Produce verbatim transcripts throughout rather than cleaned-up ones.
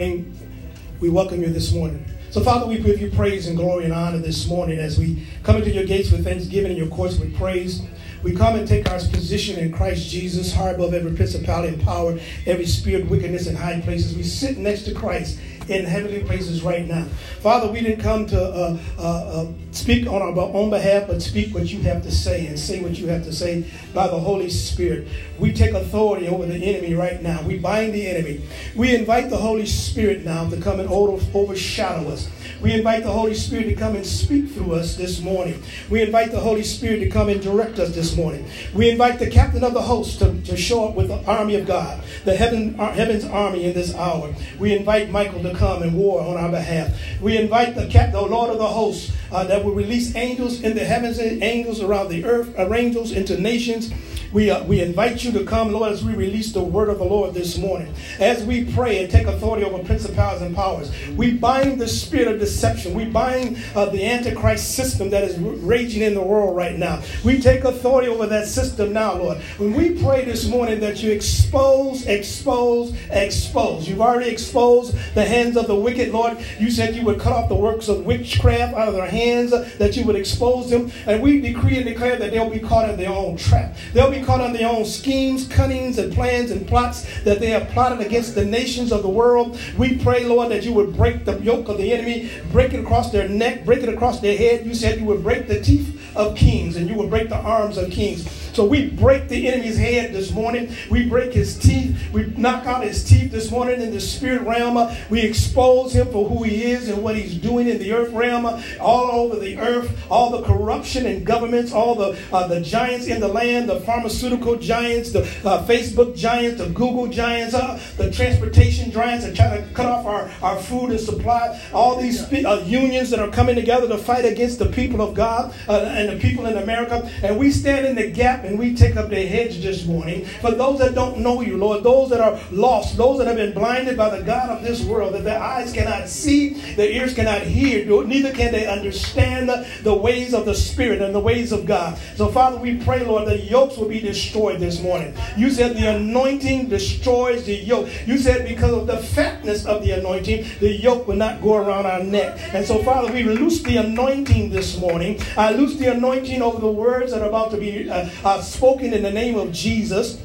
We welcome you this morning. So, Father, we give you praise and glory and honor this morning as we come into your gates with thanksgiving and your courts with praise. We come and take our position in Christ Jesus, high above every principality and power, every spirit of wickedness in high places. We sit next to Christ in heavenly places right now. Father, we didn't come to uh, uh, uh, speak on our own behalf, but speak what you have to say and say what you have to say by the Holy Spirit. We take authority over the enemy right now. We bind the enemy. We invite the Holy Spirit now to come and overshadow us. We invite the Holy Spirit to come and speak through us this morning. We invite the Holy Spirit to come and direct us this morning. We invite the captain of the host to, to show up with the army of God, the heaven, uh, heaven's army in this hour. We invite Michael to come and war on our behalf. We invite the, cap, the Lord of the hosts uh, that will release angels in the heavens and angels around the earth, uh, angels into nations. We, uh, we invite you to come, Lord, as we release the word of the Lord this morning. As we pray and take authority over principalities and powers, we bind the spirit of deception. We bind uh, the Antichrist system that is raging in the world right now. We take authority over that system now, Lord. When we pray this morning that you expose, expose, expose. You've already exposed the hands of the wicked, Lord. You said you would cut off the works of witchcraft out of their hands, that you would expose them. And we decree and declare that they'll be caught in their own trap. They'll be caught on their own schemes, cunnings, and plans and plots that they have plotted against the nations of the world. We pray, Lord, that you would break the yoke of the enemy, break it across their neck, break it across their head. You said you would break the teeth of kings and you would break the arms of kings. So we break the enemy's head this morning. We break his teeth. We knock out his teeth this morning in the spirit realm. We expose him for who he is and what he's doing in the earth realm, all over the earth, all the corruption in governments, all the uh, the giants in the land, the pharmaceutical giants, the uh, Facebook giants, the Google giants, uh, the transportation giants that try to cut off our, our food and supply, all these uh, unions that are coming together to fight against the people of God uh, and the people in America. And we stand in the gap and we take up their heads this morning for those that don't know you, Lord, those that are lost, those that have been blinded by the God of this world, that their eyes cannot see, their ears cannot hear, neither can they understand the, the ways of the Spirit and the ways of God. So, Father, we pray, Lord, that yokes will be destroyed this morning. You said the anointing destroys the yoke. You said because of the fatness of the anointing, the yoke will not go around our neck. And so, Father, we loose the anointing this morning. I loose the anointing over the words that are about to be uh, uh, spoken in the name of Jesus,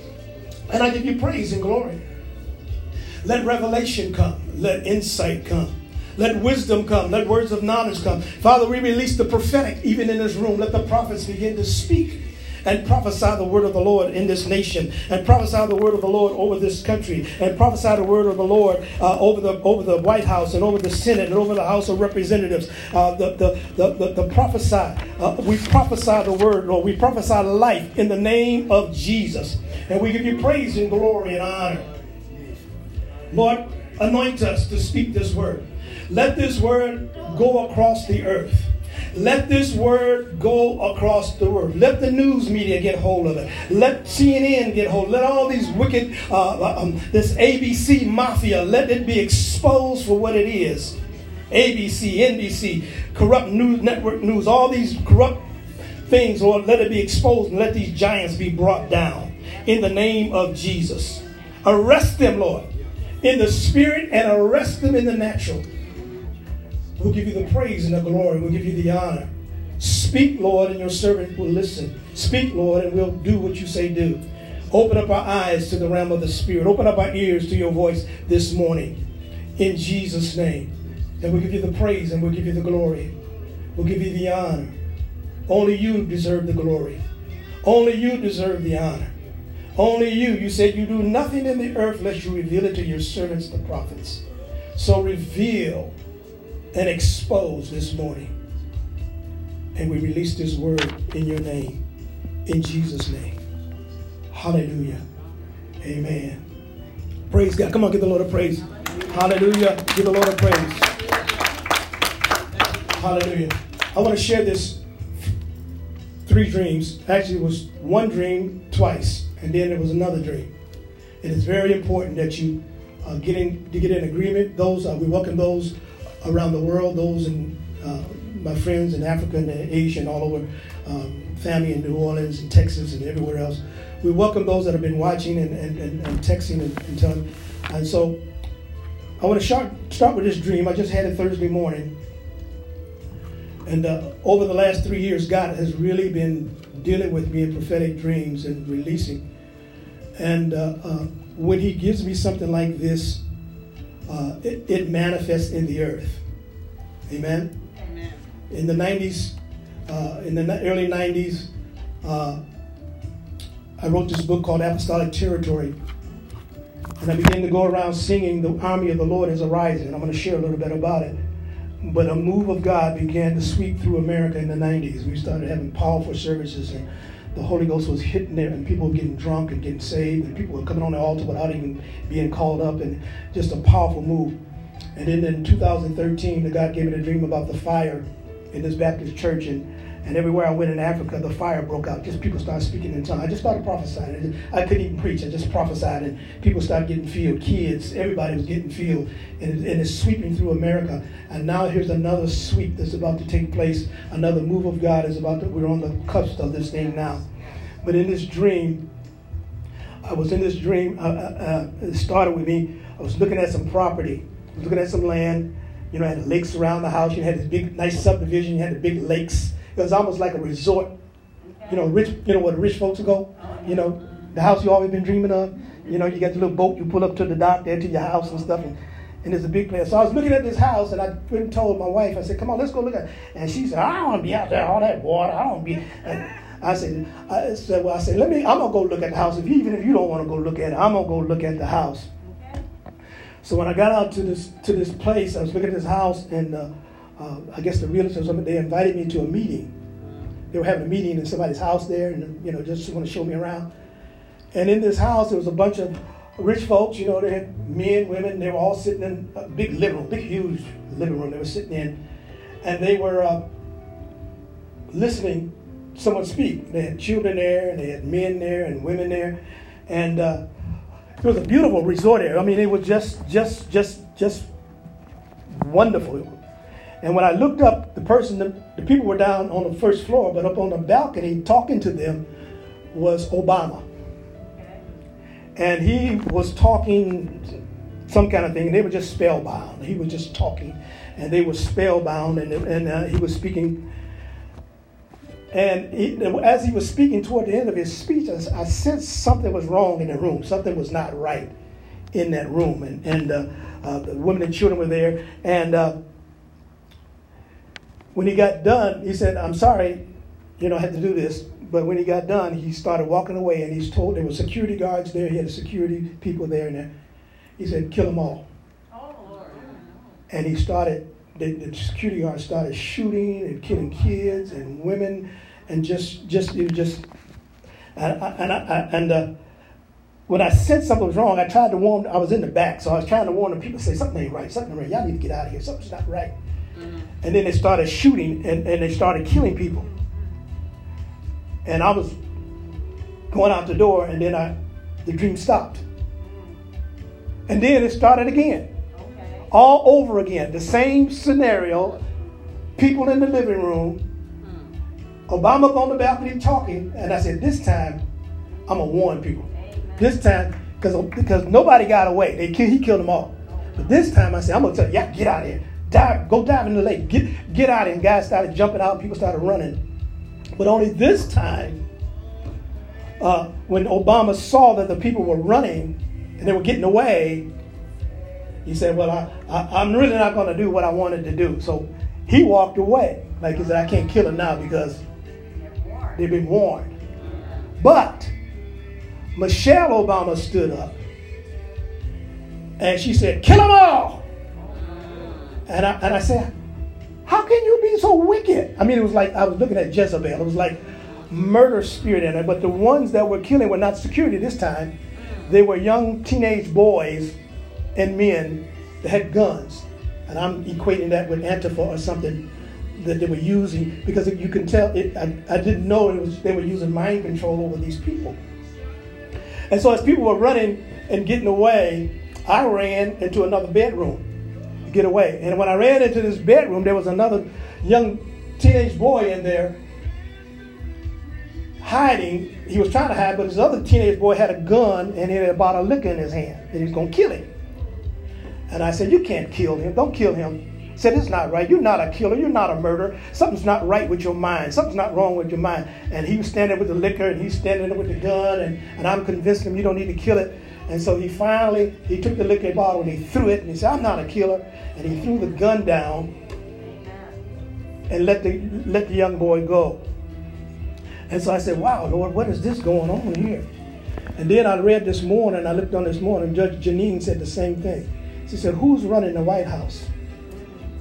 and I give you praise and glory. Let revelation come. Let insight come. Let wisdom come. Let words of knowledge come. Father, we release the prophetic even in this room. Let the prophets begin to speak and prophesy the word of the Lord in this nation, and prophesy the word of the Lord over this country, and prophesy the word of the Lord uh, over the over the White House and over the Senate and over the House of Representatives. Uh, the, the, the, the, the prophesy, uh, we prophesy the word, Lord. We prophesy life in the name of Jesus, and we give you praise and glory and honor. Lord, anoint us to speak this word. Let this word go across the earth. Let this word go across the earth. Let the news media get hold of it. Let C N N get hold of it. Let all these wicked, uh, um, this A B C mafia, let it be exposed for what it is. A B C, N B C, corrupt news network news, all these corrupt things, Lord, let it be exposed and let these giants be brought down in the name of Jesus. Arrest them, Lord, in the spirit and arrest them in the natural. We'll give you the praise and the glory. We'll give you the honor. Speak, Lord, and your servant will listen. Speak, Lord, and we'll do what you say do. Open up our eyes to the realm of the Spirit. Open up our ears to your voice this morning. In Jesus' name. And we'll give you the praise and we'll give you the glory. We'll give you the honor. Only you deserve the glory. Only you deserve the honor. Only you. You said you do nothing in the earth lest you reveal it to your servants, the prophets. So reveal and expose this morning. And we release this word in your name. In Jesus' name. Hallelujah. Amen. Praise God. Come on, give the Lord a praise. Hallelujah. Give the Lord a praise. Hallelujah. I want to share this. Three dreams. Actually, it was one dream twice. And then it was another dream. It is very important that you uh, get in to get in agreement. Those uh, we welcome those around the world, those in uh, my friends in Africa and Asia and all over, um, family in New Orleans and Texas and everywhere else. We welcome those that have been watching and, and, and, and texting and, and telling. And so I want to start, start with this dream. I just had it Thursday morning. And uh, over the last three years, God has really been dealing with me in prophetic dreams and releasing. And uh, uh, when he gives me something like this, uh, it, it manifests in the earth. Amen? Amen. In the nineties, uh, in the early nineties, uh, I wrote this book called Apostolic Territory. And I began to go around singing, "The Army of the Lord is Arising." And I'm going to share a little bit about it. But a move of God began to sweep through America in the nineties. We started having powerful services, and the Holy Ghost was hitting there, and people were getting drunk and getting saved, and people were coming on the altar without even being called up, and just a powerful move. And then in two thousand thirteen, the God gave me the dream about the fire in this Baptist church, and, and everywhere I went in Africa, the fire broke out. Just people started speaking in tongues. I just started prophesying. I couldn't even preach. I just prophesied, and people started getting filled. Kids, everybody was getting filled, and, and it's sweeping through America. And now here's another sweep that's about to take place. Another move of God is about to, we're on the cusp of this thing now. But in this dream, I was in this dream. Uh, uh, it started with me. I was looking at some property. I was looking at some land. You know, I had lakes around the house. You had this big, nice subdivision. You had the big lakes. It was almost like a resort, you know, rich, you know, where the rich folks go, you know, the house you always been dreaming of, you know, you got your little boat, you pull up to the dock there to your house and stuff, and, and it's a big place. So I was looking at this house, and I told my wife, I said, "Come on, let's go look at it." And she said, "I don't want to be out there, all that water, I don't want to be." And I said, I said, well, I said, let me, I'm going to go look at the house. If you, even if you don't want to go look at it, I'm going to go look at the house. Okay. So when I got out to this, to this place, I was looking at this house, and uh, Uh, I guess the realtor, they invited me to a meeting. They were having a meeting in somebody's house there, and you know, just want to show me around. And in this house, there was a bunch of rich folks. You know, they had men, women. And they were all sitting in a big living room, big, huge living room. They were sitting in, and they were uh, listening someone speak. They had children there, and they had men there, and women there, and uh, it was a beautiful resort area. I mean, it was just, just, just, just wonderful. And when I looked up, the person, the, the people were down on the first floor, but up on the balcony talking to them was Obama. And he was talking some kind of thing, and they were just spellbound. He was just talking, and they were spellbound, and, and uh, he was speaking. And he, as he was speaking toward the end of his speech, I, I sensed something was wrong in the room. Something was not right in that room. And, and uh, uh, the women and children were there, and... Uh, When he got done, he said, "I'm sorry, you know, I had to do this." But when he got done, he started walking away, and he's told there were security guards there. He had security people there, and there. He said, "Kill them all." Oh, Lord. And he started, the, the security guards started shooting and killing kids and women, and just, just, it was just, and, and, I, and uh, when I said something was wrong, I tried to warn, I was in the back, so I was trying to warn the people, say, "Something ain't right, something ain't right, y'all need to get out of here, something's not right." And then they started shooting, and, and they started killing people. And I was going out the door, and then I, the dream stopped. And then it started again. Okay. All over again. The same scenario. People in the living room. Obama on the balcony talking. And I said, this time, I'm going to warn people. Amen. This time, because nobody got away. They killed, he killed them all. But this time, I said, I'm going to tell you, y'all get out of here. Dive, go dive in the lake. Get, get out. And guys started jumping out. And people started running. But only this time, uh, when Obama saw that the people were running and they were getting away, he said, well, I, I, I'm really not going to do what I wanted to do. So he walked away. Like he said, I can't kill them now because they've been warned. But Michelle Obama stood up and she said, kill them all. And I, and I said, how can you be so wicked? I mean, it was like I was looking at Jezebel. It was like murder spirit in it. But the ones that were killing were not security this time. They were young teenage boys and men that had guns. And I'm equating that with Antifa or something that they were using. Because if you can tell, it, I, I didn't know it was, they were using mind control over these people. And so as people were running and getting away, I ran into another bedroom. Get away. And when I ran into this bedroom, there was another young teenage boy in there hiding. He was trying to hide, but this other teenage boy had a gun and he had a bottle of liquor in his hand and he was going to kill him. And I said, you can't kill him. Don't kill him. I said, it's not right. You're not a killer. You're not a murderer. Something's not right with your mind. Something's not wrong with your mind. And he was standing with the liquor, and he's standing with the gun, and, and I'm convincing him you don't need to kill it. And so he finally, he took the liquor bottle and he threw it, and he said, I'm not a killer. And he threw the gun down and let the, let the young boy go. And so I said, wow, Lord, what is this going on here? And then I read this morning, I looked on this morning, Judge Janine said the same thing. She said, who's running the White House?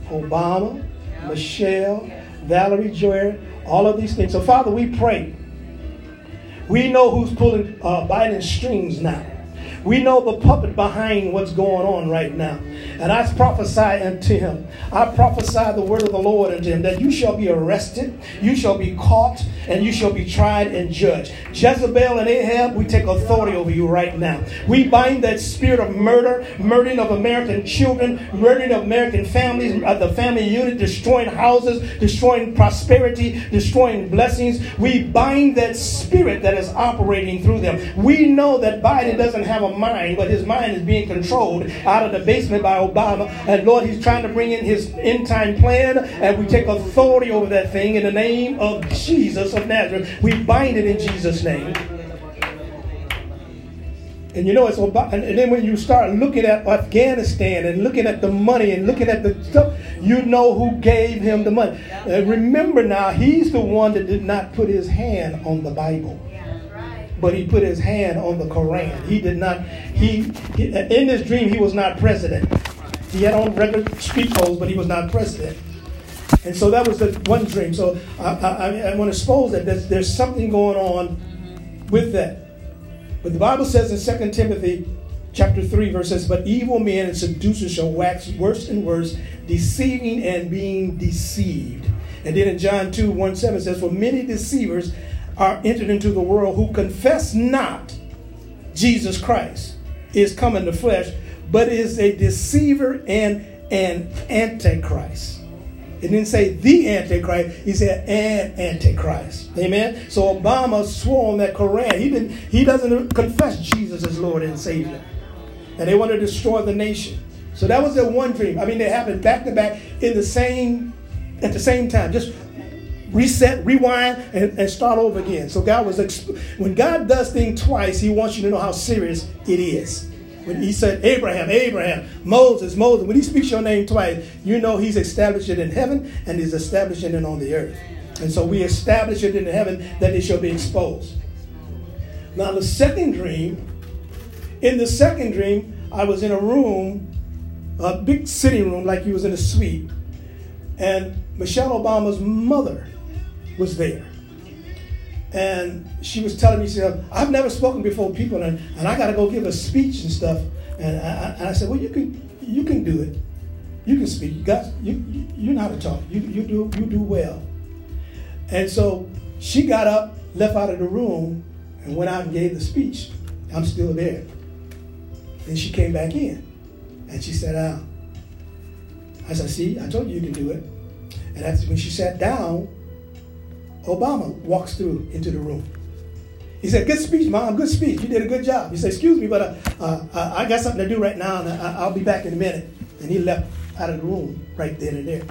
Obama, yeah. Michelle, yeah. Valerie Jarrett, all of these things. So, Father, we pray. We know who's pulling uh, Biden's strings now. We know the puppet behind what's going on right now. And I prophesy unto him. I prophesy the word of the Lord unto him, that you shall be arrested, you shall be caught, and you shall be tried and judged. Jezebel and Ahab, we take authority over you right now. We bind that spirit of murder, murdering of American children, murdering of American families, of the family unit, destroying houses, destroying prosperity, destroying blessings. We bind that spirit that is operating through them. We know that Biden doesn't have a mind, but his mind is being controlled out of the basement by Obama. And Lord, he's trying to bring in his end time plan, and we take authority over that thing in the name of Jesus of Nazareth. We bind it in Jesus' name. And you know, it's Obama. And then when you start looking at Afghanistan and looking at the money and looking at the stuff, you know who gave him the money. And remember now, he's the one that did not put his hand on the Bible. But he put his hand on the Koran. He did not, he, in this dream, he was not president. He had on record street clothes, but he was not president. And so that was the one dream. So I, I, I want to expose that there's, there's something going on with that. But the Bible says in Second Timothy chapter three, verse says, but evil men and seducers shall wax worse and worse, deceiving and being deceived. And then in John two, one, seven says, for many deceivers are entered into the world, who confess not Jesus Christ is come in the flesh, but is a deceiver and an antichrist. It didn't say the antichrist, he said an antichrist. Amen. So Obama swore on that Koran. He didn't, he doesn't confess Jesus as Lord and Savior. And they want to destroy the nation. So that was their one dream. I mean, they happened back to back in the same at the same time. Just reset, rewind, and, and start over again. So God was, exp- when God does things twice, he wants you to know how serious it is. When he said, Abraham, Abraham, Moses, Moses, when he speaks your name twice, you know he's established it in heaven and he's establishing it on the earth. And so we establish it in heaven that it shall be exposed. Now the second dream, in the second dream, I was in a room, a big sitting room, like he was in a suite. And Michelle Obama's mother was there. And she was telling me, she said, I've never spoken before people, and, and I got to go give a speech and stuff. And I, and I said, well, you can you can do it. You can speak. You got, you, you know how to talk. You, you, do, you do well. And so she got up, left out of the room, and went out and gave the speech. I'm still there. And she came back in, and she sat down. I said, see, I told you you can do it. And that's when she sat down, Obama walks through into the room. He said, good speech, Mom, good speech. You did a good job. He said, excuse me, but uh, uh, I got something to do right now, and I, I'll be back in a minute. And he left out of the room right then and there.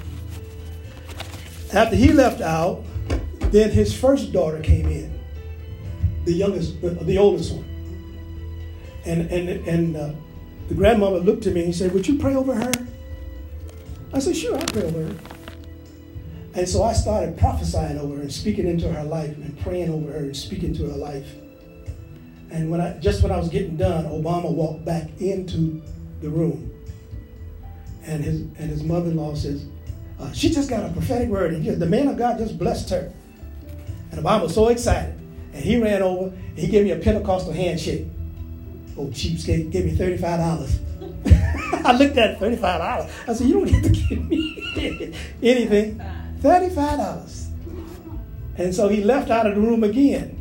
After he left out, then his first daughter came in, the youngest, the, the oldest one. And, and, and uh, the grandmama looked at me and he said, would you pray over her? I said, sure, I'll pray over her. And so I started prophesying over her and speaking into her life and praying over her and speaking to her life. And when I just when I was getting done, Obama walked back into the room. And his and his mother-in-law says, uh, she just got a prophetic word. And the man of God just blessed her. And Obama was so excited. And he ran over and he gave me a Pentecostal handshake. Oh, cheapskate, gave me thirty-five dollars. I looked at it, thirty-five dollars. I said, you don't get to give me anything. thirty-five dollars. And so he left out of the room again.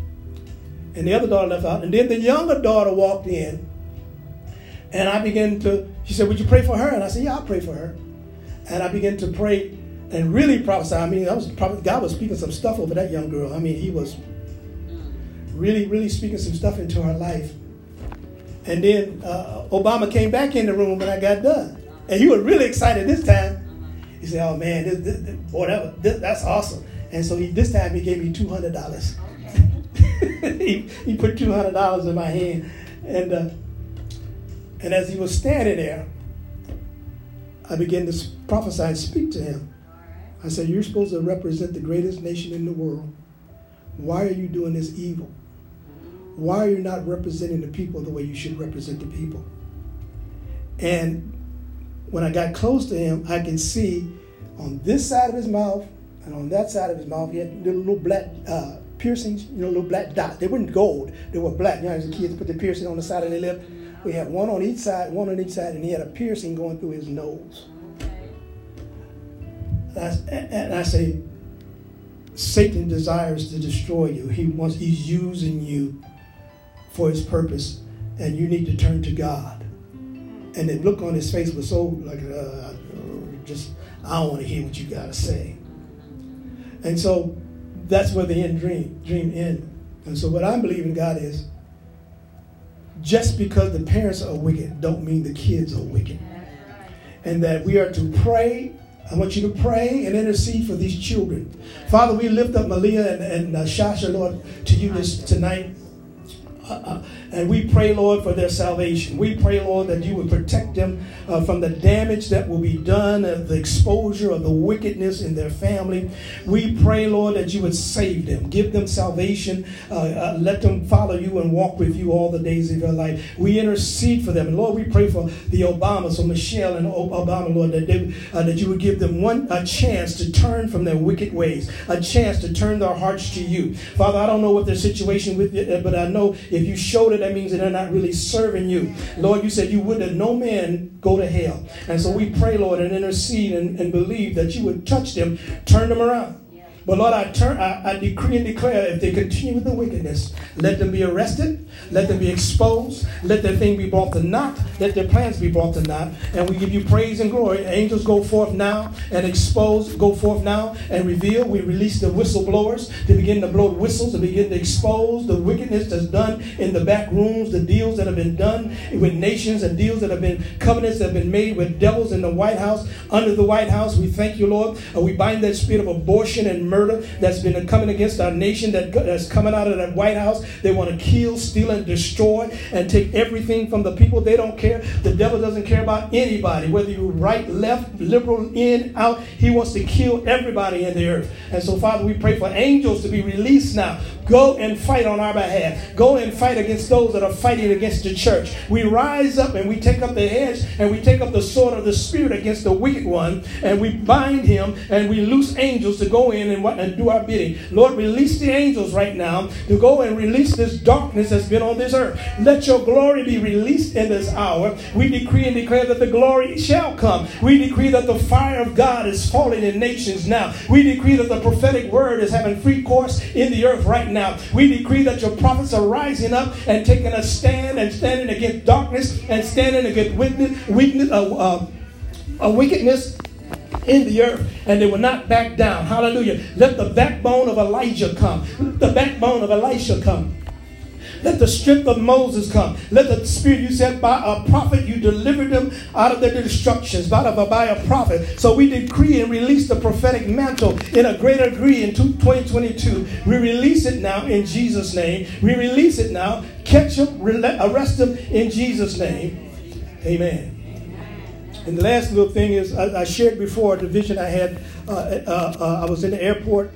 And the other daughter left out. And then the younger daughter walked in. And I began to, she said, would you pray for her? And I said, yeah, I'll pray for her. And I began to pray and really prophesy. I mean, I was probably, God was speaking some stuff over that young girl. I mean, he was really, really speaking some stuff into her life. And then uh, Obama came back in the room when I got done. And he was really excited this time. He said, oh, man, this, this, this, whatever, this, that's awesome. And so he, this time he gave me two hundred dollars. Okay. he, he put two hundred dollars in my hand. And, uh, and as he was standing there, I began to prophesy and speak to him. I said, you're supposed to represent the greatest nation in the world. Why are you doing this evil? Why are you not representing the people the way you should represent the people? And when I got close to him, I can see on this side of his mouth and on that side of his mouth, he had little, little black uh, piercings, you know, little black dots. They weren't gold. They were black. You know, as a kid, put the piercing on the side of their lip. We had one on each side, one on each side, and he had a piercing going through his nose. And I, and I say, Satan desires to destroy you. He wants, he's using you for his purpose, and you need to turn to God. And the look on his face was so like, uh, just, I don't want to hear what you got to say. And so that's where the end dream, dream ended. And so what I'm believing God is, just because the parents are wicked don't mean the kids are wicked. And that we are to pray. I want you to pray and intercede for these children. Father, we lift up Malia and, and uh, Shasha, Lord, to you this tonight. Uh, uh, and we pray, Lord, for their salvation. We pray, Lord, that you would protect them uh, from the damage that will be done, uh, the exposure of the wickedness in their family. We pray, Lord, that you would save them, give them salvation, uh, uh, let them follow you and walk with you all the days of their life. We intercede for them. And Lord, we pray for the Obamas, for Michelle and Obama, Lord, that, they, uh, that you would give them one a chance to turn from their wicked ways, a chance to turn their hearts to you. Father, I don't know what their situation with you, but I know if you showed it, that means that they're not really serving you. Lord, you said you would that no man go to hell. And so we pray, Lord, and intercede and, and believe that you would touch them, turn them around. But Lord, I, turn, I, I decree and declare if they continue with the wickedness, let them be arrested, let them be exposed, let their thing be brought to naught, let their plans be brought to naught, and we give you praise and glory. Angels go forth now and expose, go forth now and reveal. We release the whistleblowers to begin to blow whistles, to begin to expose the wickedness that's done in the back rooms, the deals that have been done with nations and deals that have been, covenants that have been made with devils in the White House, under the White House. We thank you, Lord. We bind that spirit of abortion and murder. Murder that's been coming against our nation, that, that's coming out of that White House. They want to kill, steal, and destroy and take everything from the people. They don't care. The devil doesn't care about anybody, whether you're right, left, liberal, in, out. He wants to kill everybody in the earth. And so, Father, we pray for angels to be released now. Go and fight on our behalf. Go and fight against those that are fighting against the church. We rise up and we take up the hedge and we take up the sword of the Spirit against the wicked one, and we bind him and we loose angels to go in and, and do our bidding. Lord, release the angels right now to go and release this darkness that's been on this earth. Let your glory be released in this hour. We decree and declare that the glory shall come. We decree that the fire of God is falling in nations now. We decree that the prophetic word is having free course in the earth right now. Now, we decree that your prophets are rising up and taking a stand and standing against darkness and standing against weakness, weakness, uh, uh, uh, wickedness in the earth, and they will not back down. Hallelujah. Let the backbone of Elijah come. Let the backbone of Elisha come. Let the strength of Moses come. Let the spirit, you said, by a prophet you delivered them out of their destructions, by a, by a prophet. So we decree and release the prophetic mantle in a greater degree in twenty twenty-two. We release it now in Jesus' name. We release it now. Catch them, arrest them in Jesus' name. Amen. And the last little thing is, I, I shared before the vision I had. Uh, uh, uh, I was in the airport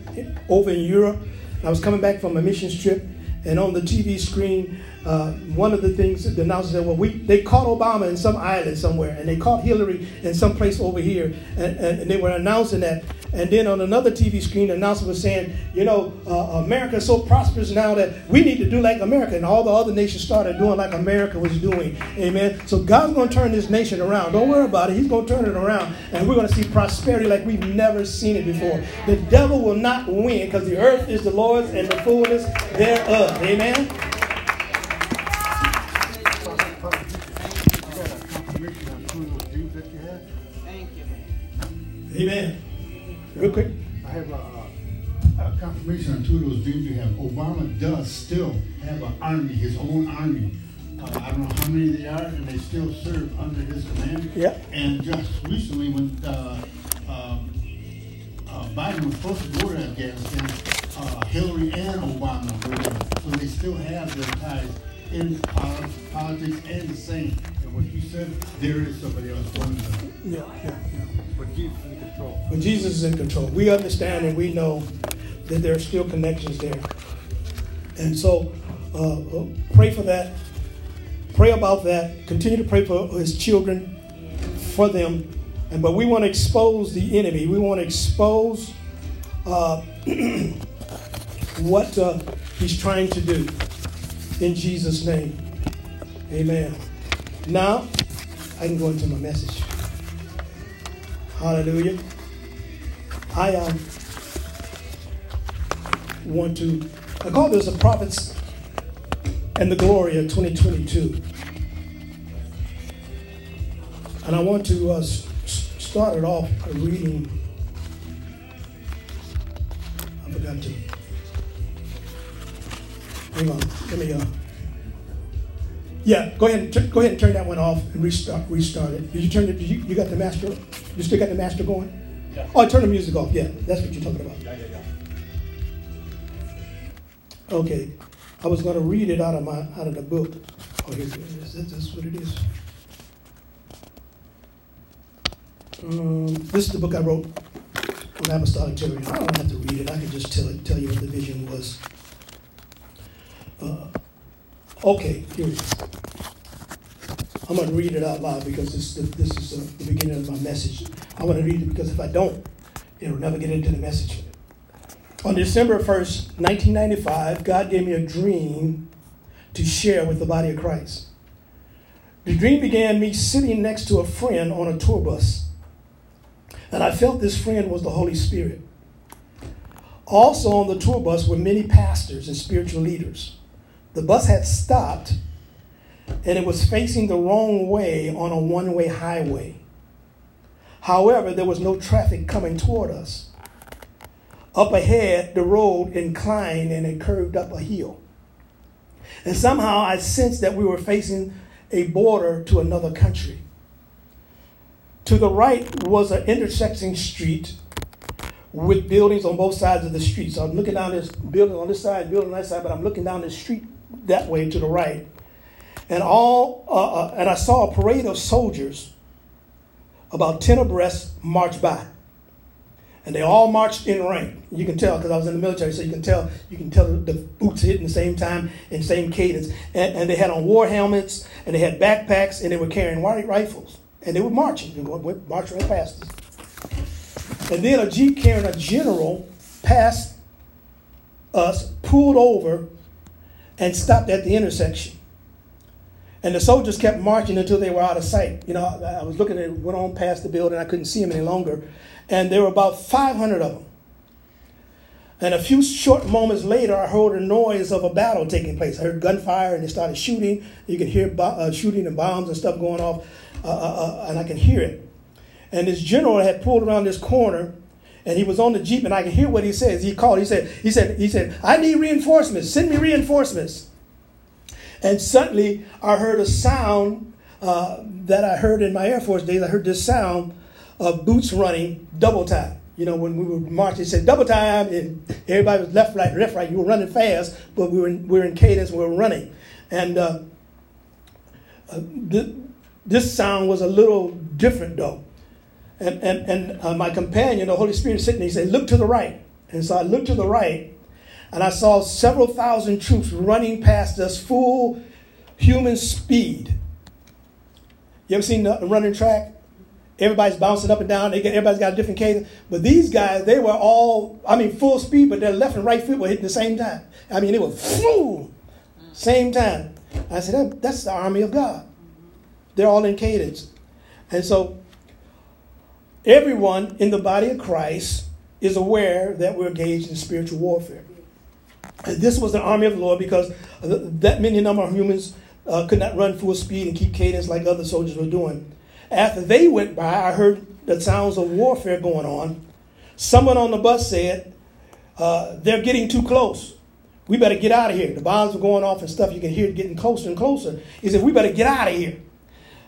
over in Europe. I was coming back from a missions trip. And on the T V screen, uh, one of the things that the announcers said, well, we, they caught Obama in some island somewhere, and they caught Hillary in some place over here, and, and, and they were announcing that. And then on another T V screen, the announcer was saying, you know, uh, America is so prosperous now that we need to do like America. And all the other nations started doing like America was doing. Amen. So God's going to turn this nation around. Don't worry about it. He's going to turn it around. And we're going to see prosperity like we've never seen it before. The devil will not win because the earth is the Lord's and the fullness thereof. Amen. Amen. Real quick. I have a, uh, a confirmation on two of those dreams you have. Obama does still have an army, his own army. Uh, I don't know how many they are, and they still serve under his command. Yeah. And just recently, when uh, uh, uh, Biden was supposed to go to Afghanistan, uh, Hillary and Obama were there. So they still have their ties in politics and the same. And what you said, there is somebody else going to them. Yeah, yeah, yeah. But Jesus is in control. But Jesus is in control. We understand and we know that there are still connections there. And so uh, pray for that. Pray about that. Continue to pray for his children, for them. And but we want to expose the enemy. We want to expose uh, what uh, he's trying to do. In Jesus' name. Amen. Now, I can go into my message. Hallelujah. I uh, want to... I call this the prophets and the glory of twenty twenty-two. And I want to uh, start it off by reading. I forgot to. Hang on. Let me. Uh, yeah, go ahead. And t- go ahead and turn that one off and restart. Restart it. Did you turn it? Did you, you got the master? You still got the master going? Yeah. Oh, turn the music off. Yeah, that's what you're talking about. Yeah, yeah, yeah. Okay, I was going to read it out of my out of the book. Oh, here it is. That's what it is. Um, this is the book I wrote on Apostolic Territory. I don't have to read it. I can just tell it, tell you what the vision was. Uh, okay, here it is. I'm going to read it out loud because this this is uh, the beginning of my message. I want to read it because if I don't, it'll never get into the message. On December first, nineteen ninety-five, God gave me a dream to share with the body of Christ. The dream began me sitting next to a friend on a tour bus, and I felt this friend was the Holy Spirit. Also on the tour bus were many pastors and spiritual leaders. The bus had stopped, and it was facing the wrong way on a one-way highway. However, there was no traffic coming toward us. Up ahead, the road inclined and it curved up a hill. And somehow I sensed that we were facing a border to another country. To the right was an intersecting street with buildings on both sides of the street. So I'm looking down this building on this side, building on that side, but I'm looking down the street that way to the right. And, all, uh, uh, and I saw a parade of soldiers, about ten abreast, march by. And they all marched in rank. You can tell because I was in the military, so you can tell you can tell the boots hitting the same time and same cadence. And, and they had on war helmets, and they had backpacks, and they were carrying white rifles. And they were marching. They were marching right past us. And then a jeep carrying a general passed us, pulled over, and stopped at the intersection. And the soldiers kept marching until they were out of sight. You know, I, I was looking at it, went on past the building. I couldn't see them any longer. And there were about five hundred of them. And a few short moments later, I heard a noise of a battle taking place. I heard gunfire, and they started shooting. You could hear bo- uh, shooting and bombs and stuff going off, uh, uh, uh, and I could hear it. And this general had pulled around this corner, and he was on the jeep, and I could hear what he says. He called. He said, "He said, he said, I need reinforcements. Send me reinforcements." And suddenly, I heard a sound uh, that I heard in my Air Force days. I heard this sound of boots running double time. You know, when we were marching, it said double time, and everybody was left, right, left, right. You were running fast, but we were in, we were in cadence, we were running. And uh, uh, th- this sound was a little different, though. And, and, and uh, my companion, the Holy Spirit, sitting there, he said, "Look to the right." And so I looked to the right, and I saw several thousand troops running past us full human speed. You ever seen the running track? Everybody's bouncing up and down. They get, everybody's got a different cadence. But these guys, they were all, I mean, full speed, but their left and right foot were hitting the same time. I mean, they were full, same time. I said, that, that's the army of God. They're all in cadence. And so everyone in the body of Christ is aware that we're engaged in spiritual warfare. And this was the army of the Lord because that many number of humans uh, could not run full speed and keep cadence like other soldiers were doing. After they went by, I heard the sounds of warfare going on. Someone on the bus said, uh, they're getting too close. we better get out of here. The bombs were going off and stuff. You can hear it getting closer and closer. He said, we better get out of here.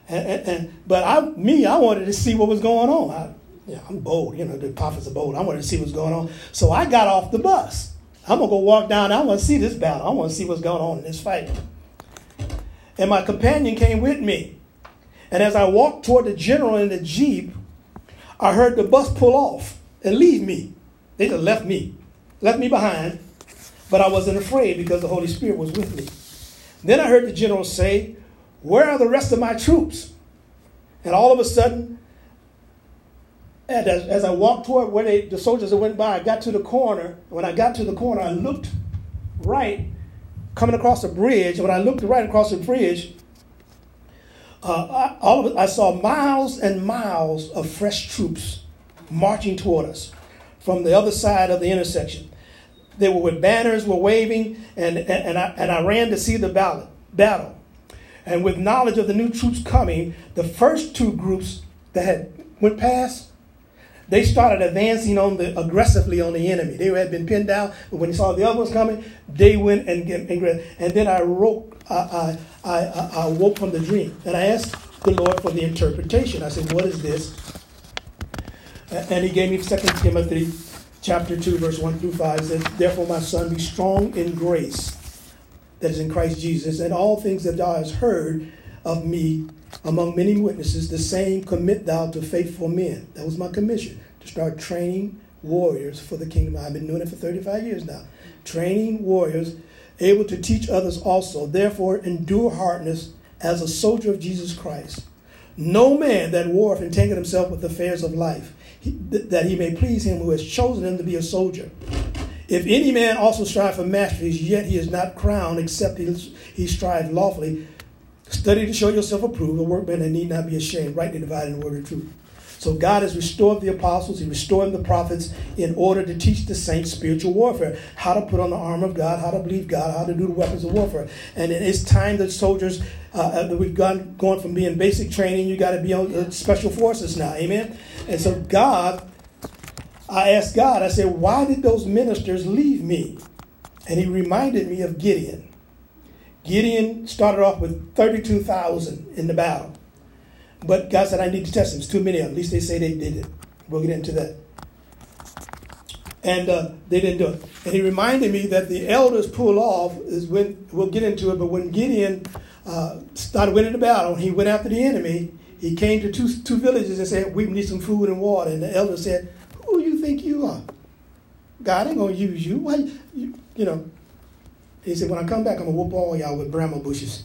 And, and, and, but I, me, I wanted to see what was going on. I, yeah, I'm bold. You know, the prophets are bold. I wanted to see what's going on. So I got off the bus. I'm going to go walk down. I want to see this battle. I want to see what's going on in this fight. And my companion came with me. And as I walked toward the general in the Jeep, I heard the bus pull off and leave me. They just left me, left me behind. But I wasn't afraid because the Holy Spirit was with me. Then I heard the general say, where are the rest of my troops? And all of a sudden, and as, as I walked toward where they, the soldiers that went by, I got to the corner. When I got to the corner, I looked right, coming across the bridge. When I looked right across the bridge, uh, I, all of it, I saw miles and miles of fresh troops marching toward us from the other side of the intersection. They were with banners, were waving, and, and, and, I, and I ran to see the battle, battle. And with knowledge of the new troops coming, the first two groups that had went past, they started advancing on the aggressively on the enemy. They had been pinned down, but when they saw the other ones coming, they went and and, and then I woke. I, I I I woke from the dream, and I asked the Lord for the interpretation. I said, "What is this?" And He gave me Second Timothy, chapter two, verse one through five. It says, "Therefore, my son, be strong in grace that is in Christ Jesus, and all things that thou hast heard of me among many witnesses, the same commit thou to faithful men." That was my commission, to start training warriors for the kingdom. I've been doing it for thirty-five years now. Training warriors, able to teach others also. Therefore, endure hardness as a soldier of Jesus Christ. No man that warreth entangled himself with the affairs of life, that he may please him who has chosen him to be a soldier. If any man also strive for masteries, yet he is not crowned, except he, he strive lawfully. Study to show yourself approved, a workman that need not be ashamed, rightly dividing the word of truth. So God has restored the apostles, He restored the prophets in order to teach the saints spiritual warfare, how to put on the armor of God, how to believe God, how to do the weapons of warfare. And it is time that soldiers, uh, that we've gone, gone from being basic training, you got to be on uh, special forces now, amen? And so God, I asked God, I said, why did those ministers leave me? And He reminded me of Gideon. Gideon started off with thirty-two thousand in the battle. But God said, I need to test them. It's too many of them. At least they say they did it. We'll get into that. And uh, they didn't do it. And He reminded me that the elders pull off is when, we'll get into it, but when Gideon uh, started winning the battle, he went after the enemy. He came to two, two villages and said, we need some food and water. And the elders said, who do you think you are? God ain't going to use you. Why, you, you know. He said, when I come back, I'm going to whoop all y'all with bramble bushes.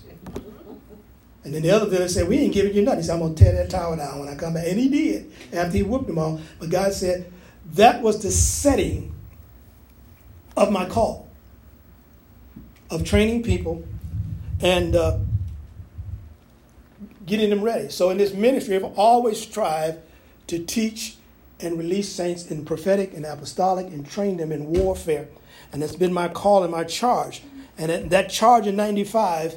And then the other village said, we ain't giving you nothing. He said, I'm going to tear that tower down when I come back. And He did, after He whooped them all. But God said, that was the setting of my call, of training people and uh, getting them ready. So in this ministry, I've always strived to teach and release saints in prophetic and apostolic and train them in warfare. And that's been my call and my charge. And that charge in ninety-five,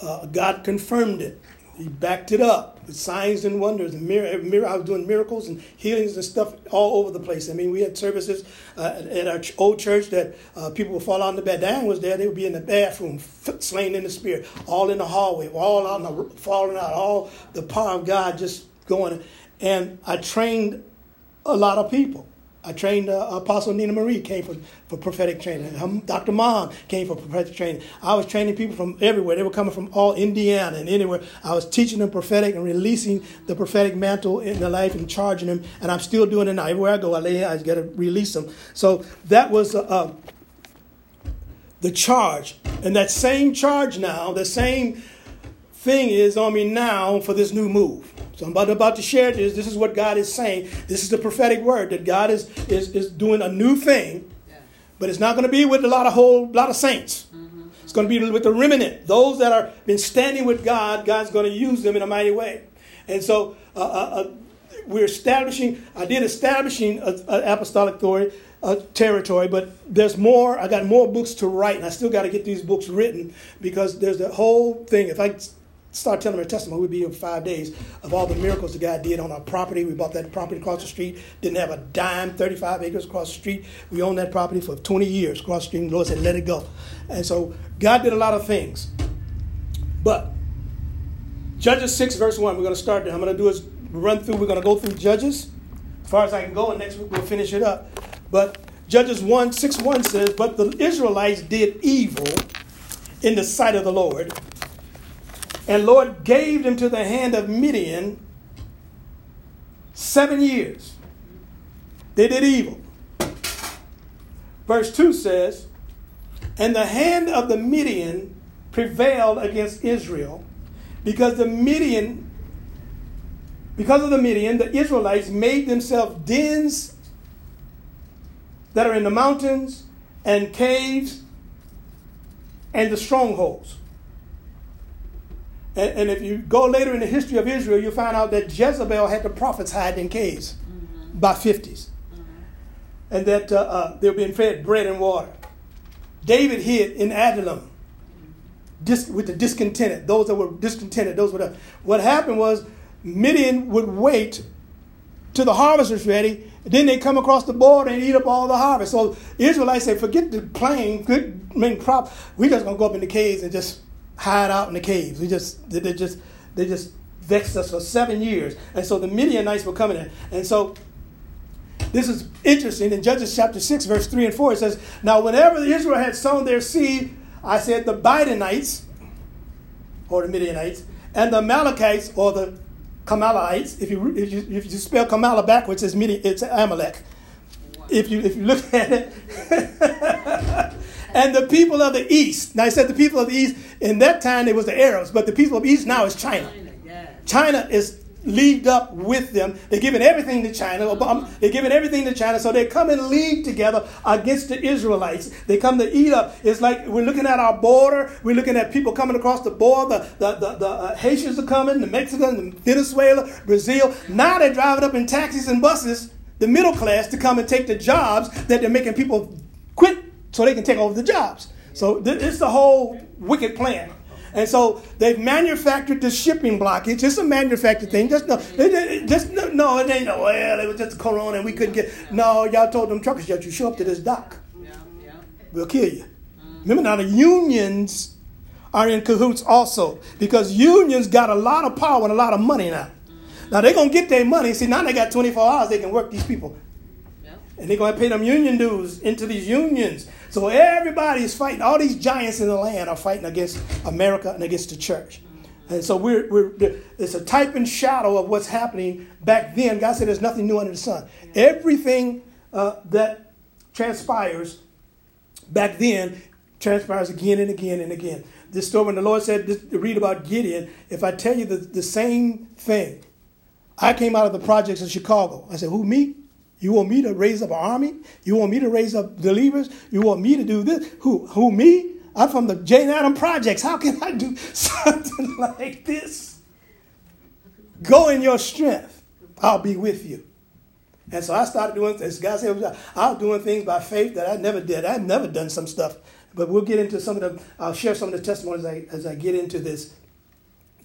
uh, God confirmed it. He backed it up with signs and wonders. And mir- mir- I was doing miracles and healings and stuff all over the place. I mean, we had services uh, at our ch- old church that uh, people would fall out in the bed. Diane was there. They would be in the bathroom, f- slain in the spirit, all in the hallway, all out in the, falling out, all the power of God just going. And I trained a lot of people. I trained uh, Apostle Nina Marie, came for, for prophetic training. Her, Doctor Mom came for prophetic training. I was training people from everywhere. They were coming from all Indiana and anywhere. I was teaching them prophetic and releasing the prophetic mantle in their life and charging them. And I'm still doing it now. Everywhere I go, I lay, I got to release them. So that was uh, uh, the charge. And that same charge now, the same thing is on me now for this new move. So I'm about, about to share this. This is what God is saying. This is the prophetic word that God is is, is doing a new thing, yeah. But it's not going to be with a lot of whole lot of saints. Mm-hmm. It's going to be with the remnant, those that are been standing with God. God's going to use them in a mighty way, and so uh, uh, we're establishing. I did establishing an apostolic authority, uh, territory, but there's more. I got more books to write, and I still got to get these books written because there's the whole thing. If I start telling my testimony, we'd be here for five days of all the miracles the guy did on our property. We bought that property across the street, didn't have a dime, thirty-five acres across the street. We owned that property for twenty years across the street, and the Lord said, let it go. And so God did a lot of things. But Judges six, verse one, we're going to start there. I'm going to do is run through, we're going to go through Judges as far as I can go, and next week we'll finish it up. But Judges one, six, one says, but the Israelites did evil in the sight of the Lord, and Lord gave them to the hand of Midian seven years. They did evil. Verse two says, and the hand of the Midian prevailed against Israel, because the Midian, because of the Midian, the Israelites made themselves dens that are in the mountains and caves and the strongholds. And, and if you go later in the history of Israel, you'll find out that Jezebel had the prophets hide in caves mm-hmm. by fifties. Mm-hmm. And that uh, uh, they were being fed bread and water. David hid in Adullam dis- with the discontented, those that were discontented, those were the, what happened was Midian would wait till the harvest was ready, then they come across the border and eat up all the harvest. So Israelites said, forget the plain, good I mean, crop. We're just going to go up in the caves and just hide out in the caves. We just they just they just vexed us for seven years. And so the Midianites were coming in. And so this is interesting. In Judges chapter six, verse three and four, it says, now whenever Israel had sown their seed, I said the Bidenites, or the Midianites, and the Amalekites, or the Kamalites, if you, if you if you spell Kamala backwards, it's, Midian, it's Amalek. Wow. If you if you look at it. And the people of the East. Now, he said the people of the East. In that time, it was the Arabs. But the people of the East now is China. China, yeah. China is leagued up with them. They're giving everything to China. Obama, they're giving everything to China. So they come and league together against the Israelites. They come to eat up. It's like we're looking at our border. We're looking at people coming across the border. The, the, the, the uh, Haitians are coming, the Mexicans, Venezuela, Brazil. Now they're driving up in taxis and buses, the middle class, to come and take the jobs that they're making people quit so they can take over the jobs. So th- it's the whole wicked plan. And so they've manufactured the shipping blockage. It's a manufactured thing. Just no, they, just no, no, it ain't no, well, it was just corona and we couldn't get. No, y'all told them truckers, that you show up to this dock, yeah, yeah. we'll kill you. Mm. Remember now, the unions are in cahoots also, because unions got a lot of power and a lot of money now. Mm. Now they're going to get their money. See, now they got twenty-four hours they can work these people. Yeah. And they're going to pay them union dues into these unions. So everybody is fighting. All these giants in the land are fighting against America and against the church. And so we're, we're it's a type and shadow of what's happening back then. God said there's nothing new under the sun. Yeah. Everything uh, that transpires back then transpires again and again and again. This story when the Lord said, this, read about Gideon, if I tell you the, the same thing, I came out of the projects in Chicago. I said, who, me? You want me to raise up an army? You want me to raise up believers? You want me to do this? Who, who, me? I'm from the Jane Adam Projects. How can I do something like this? Go in your strength. I'll be with you. And so I started doing things. God said, I was doing things by faith that I never did. I've never done some stuff. But we'll get into some of the, I'll share some of the testimonies as I, as I get into this.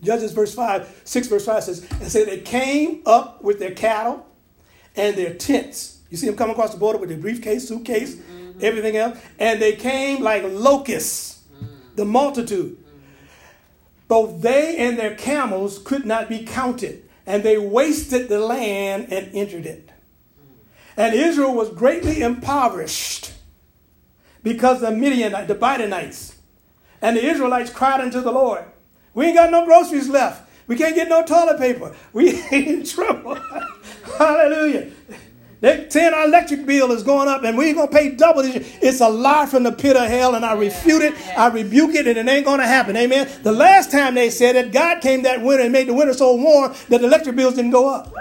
Judges verse five, six verse five says, and say they came up with their cattle and their tents. You see them coming across the border with their briefcase, suitcase, mm-hmm. everything else. And they came like locusts, mm-hmm. the multitude. Mm-hmm. Both they and their camels could not be counted. And they wasted the land and entered it. Mm-hmm. And Israel was greatly impoverished because the Midianites, the Bidenites, and the Israelites cried unto the Lord. We ain't got no groceries left. We can't get no toilet paper. We ain't in trouble. Hallelujah. They're saying our electric bill is going up and we ain't going to pay double this year. It's a lie from the pit of hell, and I refute it. I rebuke it, and it ain't going to happen. Amen. The last time they said it, God came that winter and made the winter so warm that the electric bills didn't go up.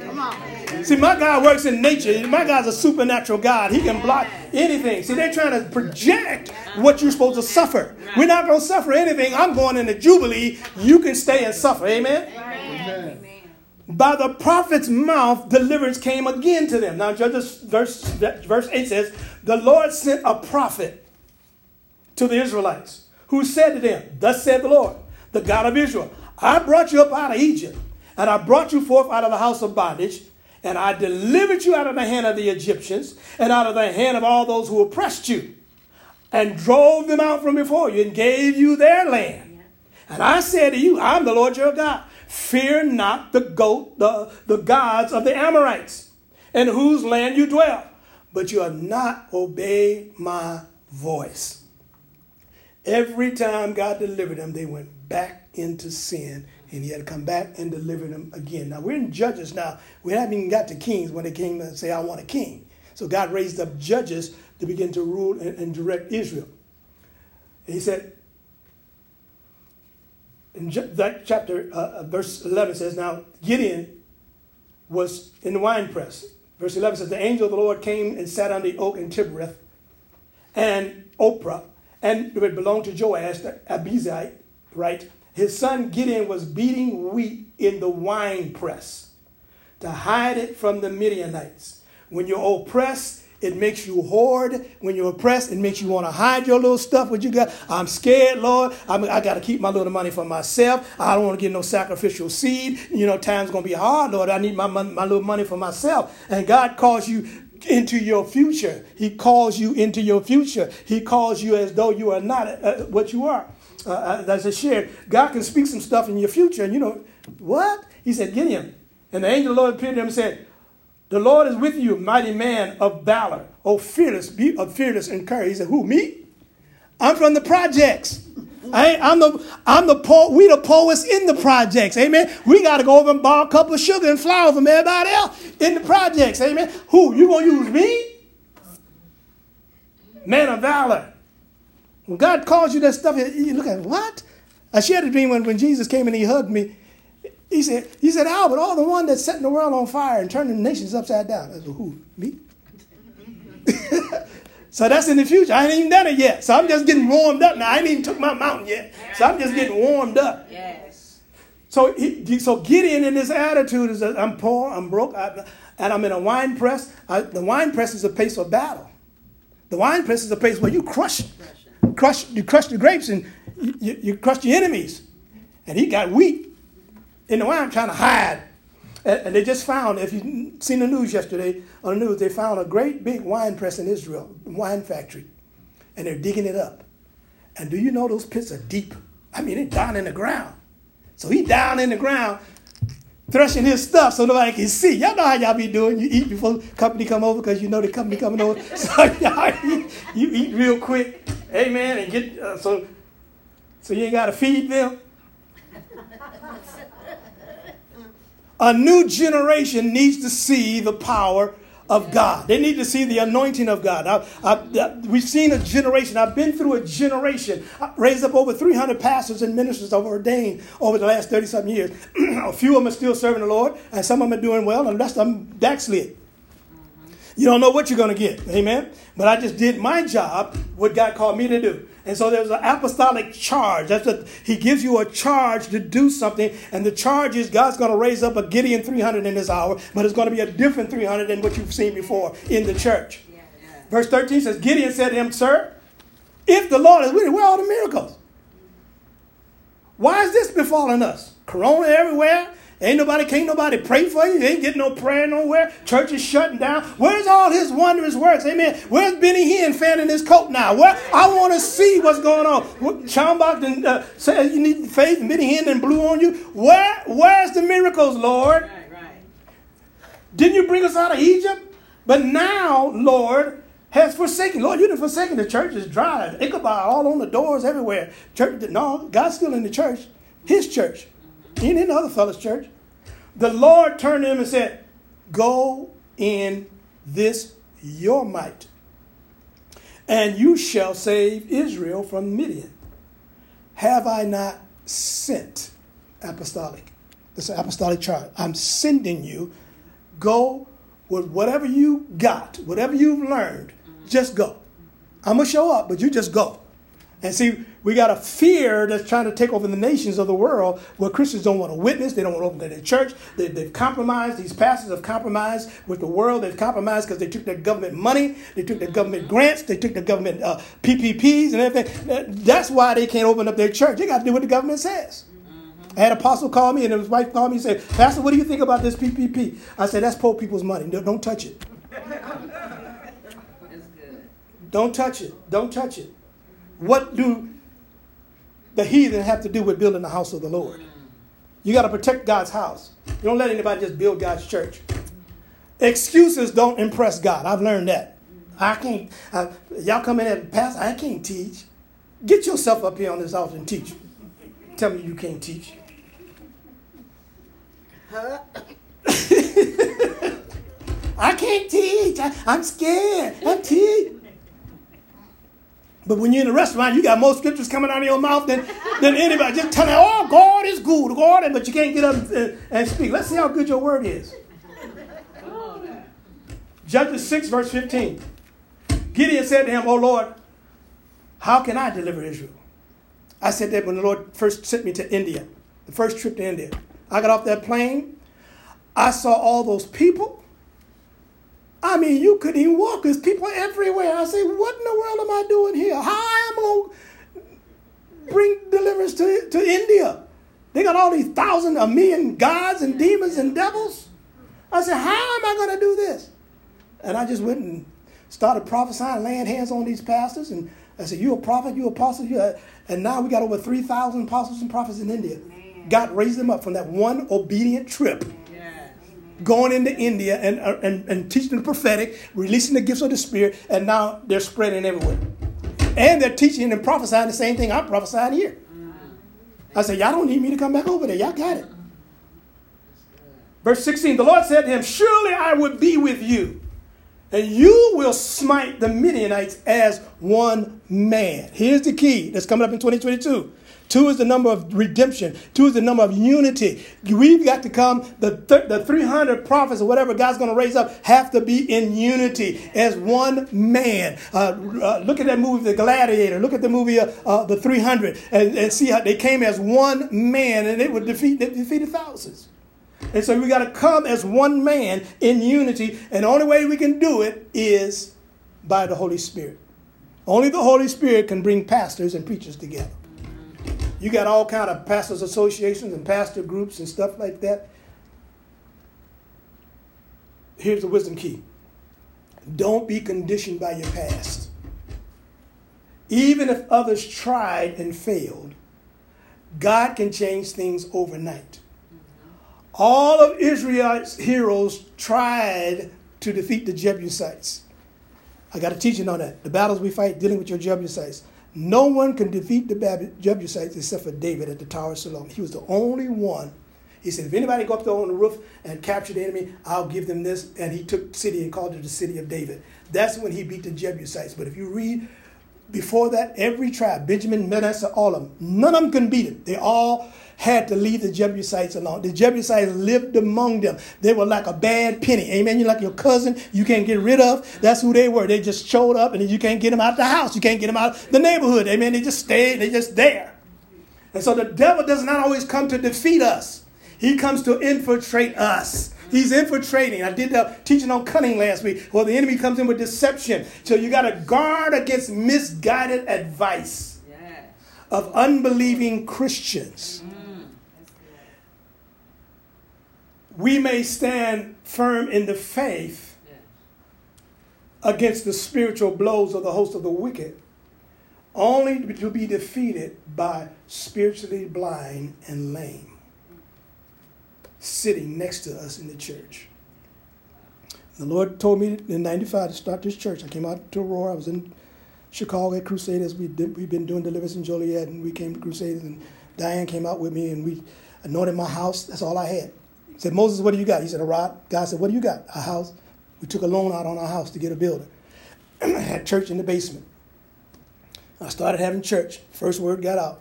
Come on. See, my God works in nature. My God's a supernatural God. He can block anything. See, they're trying to project what you're supposed to suffer. We're not going to suffer anything. I'm going into Jubilee. You can stay and suffer. Amen. Amen. By the prophet's mouth, deliverance came again to them. Now, Judges verse, verse eight says, the Lord sent a prophet to the Israelites who said to them, thus said the Lord, the God of Israel. I brought you up out of Egypt, and I brought you forth out of the house of bondage, and I delivered you out of the hand of the Egyptians, and out of the hand of all those who oppressed you, and drove them out from before you, and gave you their land. And I said to you, I'm the Lord your God. Fear not the goat, the, the gods of the Amorites, in whose land you dwell, but you have not obeyed my voice. Every time God delivered them, they went back into sin, and he had to come back and deliver them again. Now, we're in Judges now. We haven't even got to kings when they came and say, I want a king. So God raised up judges to begin to rule and, and direct Israel. And he said, in that chapter, uh, verse eleven says, now Gideon was in the winepress. Verse eleven says, the angel of the Lord came and sat on the oak in Tibereth, and Ophrah, and it belonged to Joash, the Abizite, right? His son Gideon was beating wheat in the winepress to hide it from the Midianites. When you're oppressed, it makes you hoard. When you're oppressed, it makes you want to hide your little stuff. What you got? I'm scared, Lord. I'm, I got to keep my little money for myself. I don't want to get no sacrificial seed. You know, time's going to be hard, Lord. I need my, my, my little money for myself. And God calls you into your future. He calls you into your future. He calls you as though you are not uh, what you are. Uh, as I shared, God can speak some stuff in your future. And you know, what? He said, Gideon. And the angel of the Lord appeared to him and said, the Lord is with you, mighty man of valor. Oh, fearless, be of fearless and courage. He said, who, me? I'm from the projects. I, I'm the, I'm the po- we the poets in the projects. Amen. We got to go over and borrow a cup of sugar and flour from everybody else in the projects. Amen. Who, you going to use me? Man of valor. When God calls you that stuff, you look at what? I shared a dream when, when Jesus came and he hugged me. He said, he said, Albert, all the one that's setting the world on fire and turning the nations upside down. I said, who? Me? So that's in the future. I ain't even done it yet. So I'm just getting warmed up now. I ain't even took my mountain yet. So I'm just getting warmed up. Yes. So, he, so Gideon in his attitude is that I'm poor, I'm broke, I, and I'm in a wine press. I, the wine press is a place of battle. The wine press is a place where you crush, crush, you crush the grapes and you, you crush your enemies. And he got weak. In the wine, trying to hide. And, and they just found, if you've seen the news yesterday, on the news, they found a great big wine press in Israel, wine factory. And they're digging it up. And do you know those pits are deep? I mean, they're down in the ground. So he down in the ground, threshing his stuff so nobody can see. Y'all know how y'all be doing. You eat before company come over because you know the company coming over. So y'all eat, you eat real quick. Amen. And get uh, so, so you ain't got to feed them. A new generation needs to see the power of God. They need to see the anointing of God. I, I, I, we've seen a generation. I've been through a generation. I raised up over three hundred pastors and ministers I've ordained over the last thirty-something years. A few of them are still serving the Lord, and some of them are doing well, and the rest of them backslid. You don't know what you're going to get. Amen. But I just did my job, what God called me to do. And so there's an apostolic charge. That's what he gives you, a charge to do something. And the charge is God's going to raise up a Gideon three hundred in this hour, but it's going to be a different three hundred than what you've seen before in the church. Yeah, yeah. Verse thirteen says, Gideon said to him, sir, if the Lord is with you, where are all the miracles? Why is this befalling us? Corona everywhere. Ain't nobody, can't nobody pray for you. You ain't getting no prayer nowhere. Church is shutting down. Where's all his wondrous works? Amen. Where's Benny Hinn fanning his coat now? Where, I want to see what's going on. Schaumbach uh, said you need faith, and Benny Hinn blew on you. Where, where's the miracles, Lord? Right, right. Didn't you bring us out of Egypt? But now, Lord, has forsaken. Lord, you didn't forsaken. The church is dry. Ichabod all on the doors everywhere. Church, no, God's still in the church. His church. He ain't in the other fellow's church. The Lord turned to him and said, go in this your might, and you shall save Israel from Midian. Have I not sent? Apostolic. This is an apostolic charge. I'm sending you. Go with whatever you got, whatever you've learned. Just go. I'm going to show up, but you just go. And see, we got a fear that's trying to take over the nations of the world where Christians don't want to witness. They don't want to open their church. They, they've compromised. These pastors have compromised with the world. They've compromised because they took their government money. They took their government grants. They took their government uh, P P Ps and everything. That's why they can't open up their church. They got to do what the government says. I had an apostle call me, and his wife called me and said, "Pastor, what do you think about this P P P? I said, "That's poor people's money. No, don't touch it. Don't touch it. Don't touch it. What do the heathen have to do with building the house of the Lord? You got to protect God's house. You don't let anybody just build God's church. Excuses don't impress God. I've learned that. I can't. I, y'all come in and pass. I can't teach. Get yourself up here on this altar and teach. Tell me you can't teach. Huh? I can't teach. I, I'm scared. I'm teach. But when you're in a restaurant, you got more scriptures coming out of your mouth than, than anybody. Just tell me, oh, God is good, God, but you can't get up and, and speak. Let's see how good your word is. Judges six, verse fifteen. Gideon said to him, "Oh, Lord, how can I deliver Israel?" I said that when the Lord first sent me to India, the first trip to India. I got off that plane. I saw all those people. I mean, you couldn't even walk. There's people everywhere. I say, what in the world am I doing here? How am I going to bring deliverance to, to India? They got all these thousand, a million gods and demons and devils. I said, how am I going to do this? And I just went and started prophesying, laying hands on these pastors. And I said, you a prophet, you apostle. You a... And now we got over three thousand apostles and prophets in India. God raised them up from that one obedient trip. Going into India and, uh, and and teaching the prophetic, releasing the gifts of the Spirit, and now they're spreading everywhere. And they're teaching and prophesying the same thing I'm prophesying here. I said, y'all don't need me to come back over there. Y'all got it. Verse sixteen, the Lord said to him, "Surely I would be with you, and you will smite the Midianites as one man." Here's the key that's coming up in twenty twenty-two. Two is the number of redemption. Two is the number of unity. We've got to come, the th- the three hundred prophets or whatever God's going to raise up have to be in unity as one man. Uh, uh, look at that movie, The Gladiator. Look at the movie, uh, uh, The three hundred, and, and see how they came as one man, and they would defeat they defeated thousands. And so we got to come as one man in unity, and the only way we can do it is by the Holy Spirit. Only the Holy Spirit can bring pastors and preachers together. You got all kind of pastors associations and pastor groups and stuff like that. Here's the wisdom key. Don't be conditioned by your past. Even if others tried and failed, God can change things overnight. All of Israel's heroes tried to defeat the Jebusites. I got a teaching on that. The battles we fight dealing with your Jebusites. No one can defeat the Jebusites except for David at the Tower of Siloam. He was the only one. He said, if anybody go up there on the roof and capture the enemy, I'll give them this. And he took the city and called it the city of David. That's when he beat the Jebusites. But if you read before that, every tribe, Benjamin, Manasseh, all of them, none of them can beat him. They all had to leave the Jebusites alone. The Jebusites lived among them. They were like a bad penny. Amen. You're like your cousin you can't get rid of. That's who they were. They just showed up, and you can't get them out of the house. You can't get them out of the neighborhood. Amen. They just stayed. They're just there. And so the devil does not always come to defeat us. He comes to infiltrate us. He's infiltrating. I did the teaching on cunning last week. Well, the enemy comes in with deception. So you got to guard against misguided advice of unbelieving Christians. We may stand firm in the faith against the spiritual blows of the host of the wicked, only to be defeated by spiritually blind and lame, sitting next to us in the church. The Lord told me in ninety-five to start this church. I came out to Aurora. I was in Chicago at Crusaders. We did, we've been doing deliverance in Joliet, and we came to Crusaders, and Diane came out with me, and we anointed my house. That's all I had. He said, "Moses, what do you got?" He said, "A rod." God said, "What do you got?" "A house." We took a loan out on our house to get a building. I had church in the basement. I started having church. First word got out.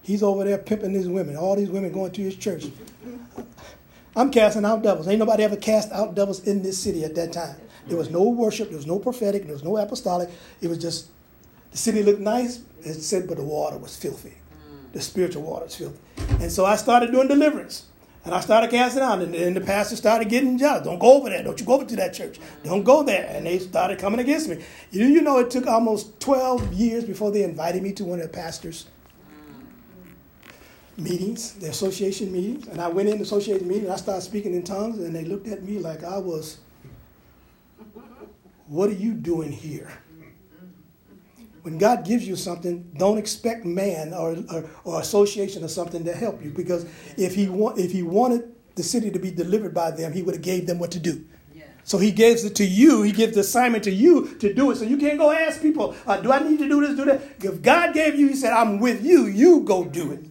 He's over there pimping these women. All these women going to his church. I'm casting out devils. Ain't nobody ever cast out devils in this city at that time. There was no worship. There was no prophetic. There was no apostolic. It was just The city looked nice, it said, but the water was filthy. The spiritual water was filthy. And so I started doing deliverance. And I started casting out. And, and the pastor started getting jealous. Don't go over there. Don't you go over to that church. Don't go there. And they started coming against me. You, you know, it took almost twelve years before they invited me to one of the pastors' meetings, the association meetings. And I went in the association meeting. And I started speaking in tongues. And they looked at me like I was, what are you doing here? When God gives you something, don't expect man or, or, or association or something to help you. Because if he want, if he wanted the city to be delivered by them, he would have gave them what to do. Yeah. So he gives it to you. He gives the assignment to you to do it. So you can't go ask people, uh, do I need to do this, do that? If God gave you, he said, I'm with you. You go do it.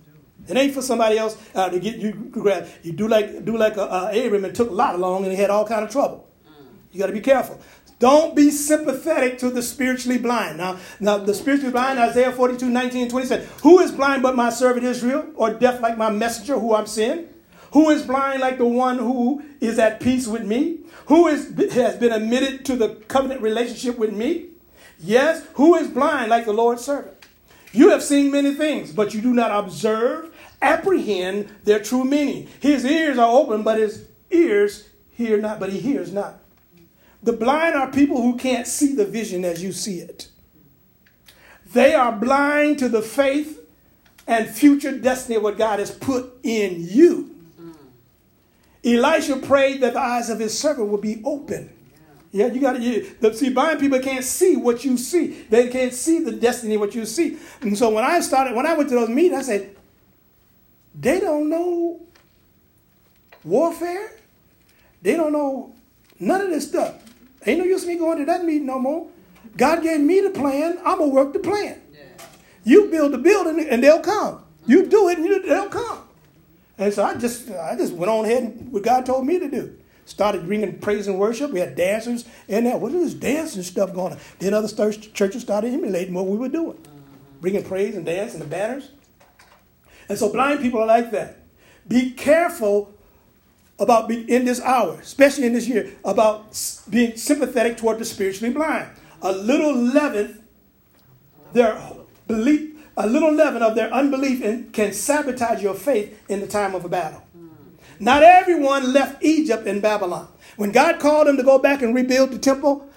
It ain't for somebody else uh, to get you grab. You do like do like a, a Abram and took Lot along and he had all kind of trouble. Mm. You got to be careful. Don't be sympathetic to the spiritually blind. Now, now the spiritually blind, Isaiah forty-two, nineteen, and twenty said, who is blind but my servant Israel, or deaf like my messenger who I'm sending? Who is blind like the one who is at peace with me? Who is, has been admitted to the covenant relationship with me? Yes, who is blind like the Lord's servant? You have seen many things, but you do not observe, apprehend their true meaning. His ears are open, but his ears hear not, but he hears not. The blind are people who can't see the vision as you see it. They are blind to the faith and future destiny of what God has put in you. Elisha prayed that the eyes of his servant would be open. Yeah, you got to see. Blind people can't see what you see. They can't see the destiny of what you see. And so when I started, when I went to those meetings, I said, they don't know warfare. They don't know none of this stuff. Ain't no use me going to that meeting no more. God gave me the plan. I'm going to work the plan. Yeah. You build the building and they'll come. You do it and they'll come. And so I just I just went on ahead and what God told me to do. Started bringing praise and worship. We had dancers in there. What is this dancing stuff going on? Then other churches started emulating what we were doing. Bringing praise and dance and the banners. And so blind people are like that. Be careful about being in this hour, especially in this year, about being sympathetic toward the spiritually blind. A little leaven, their belief, a little leaven of their unbelief in, can sabotage your faith in the time of a battle. Not everyone left Egypt and Babylon. When God called them to go back and rebuild the temple,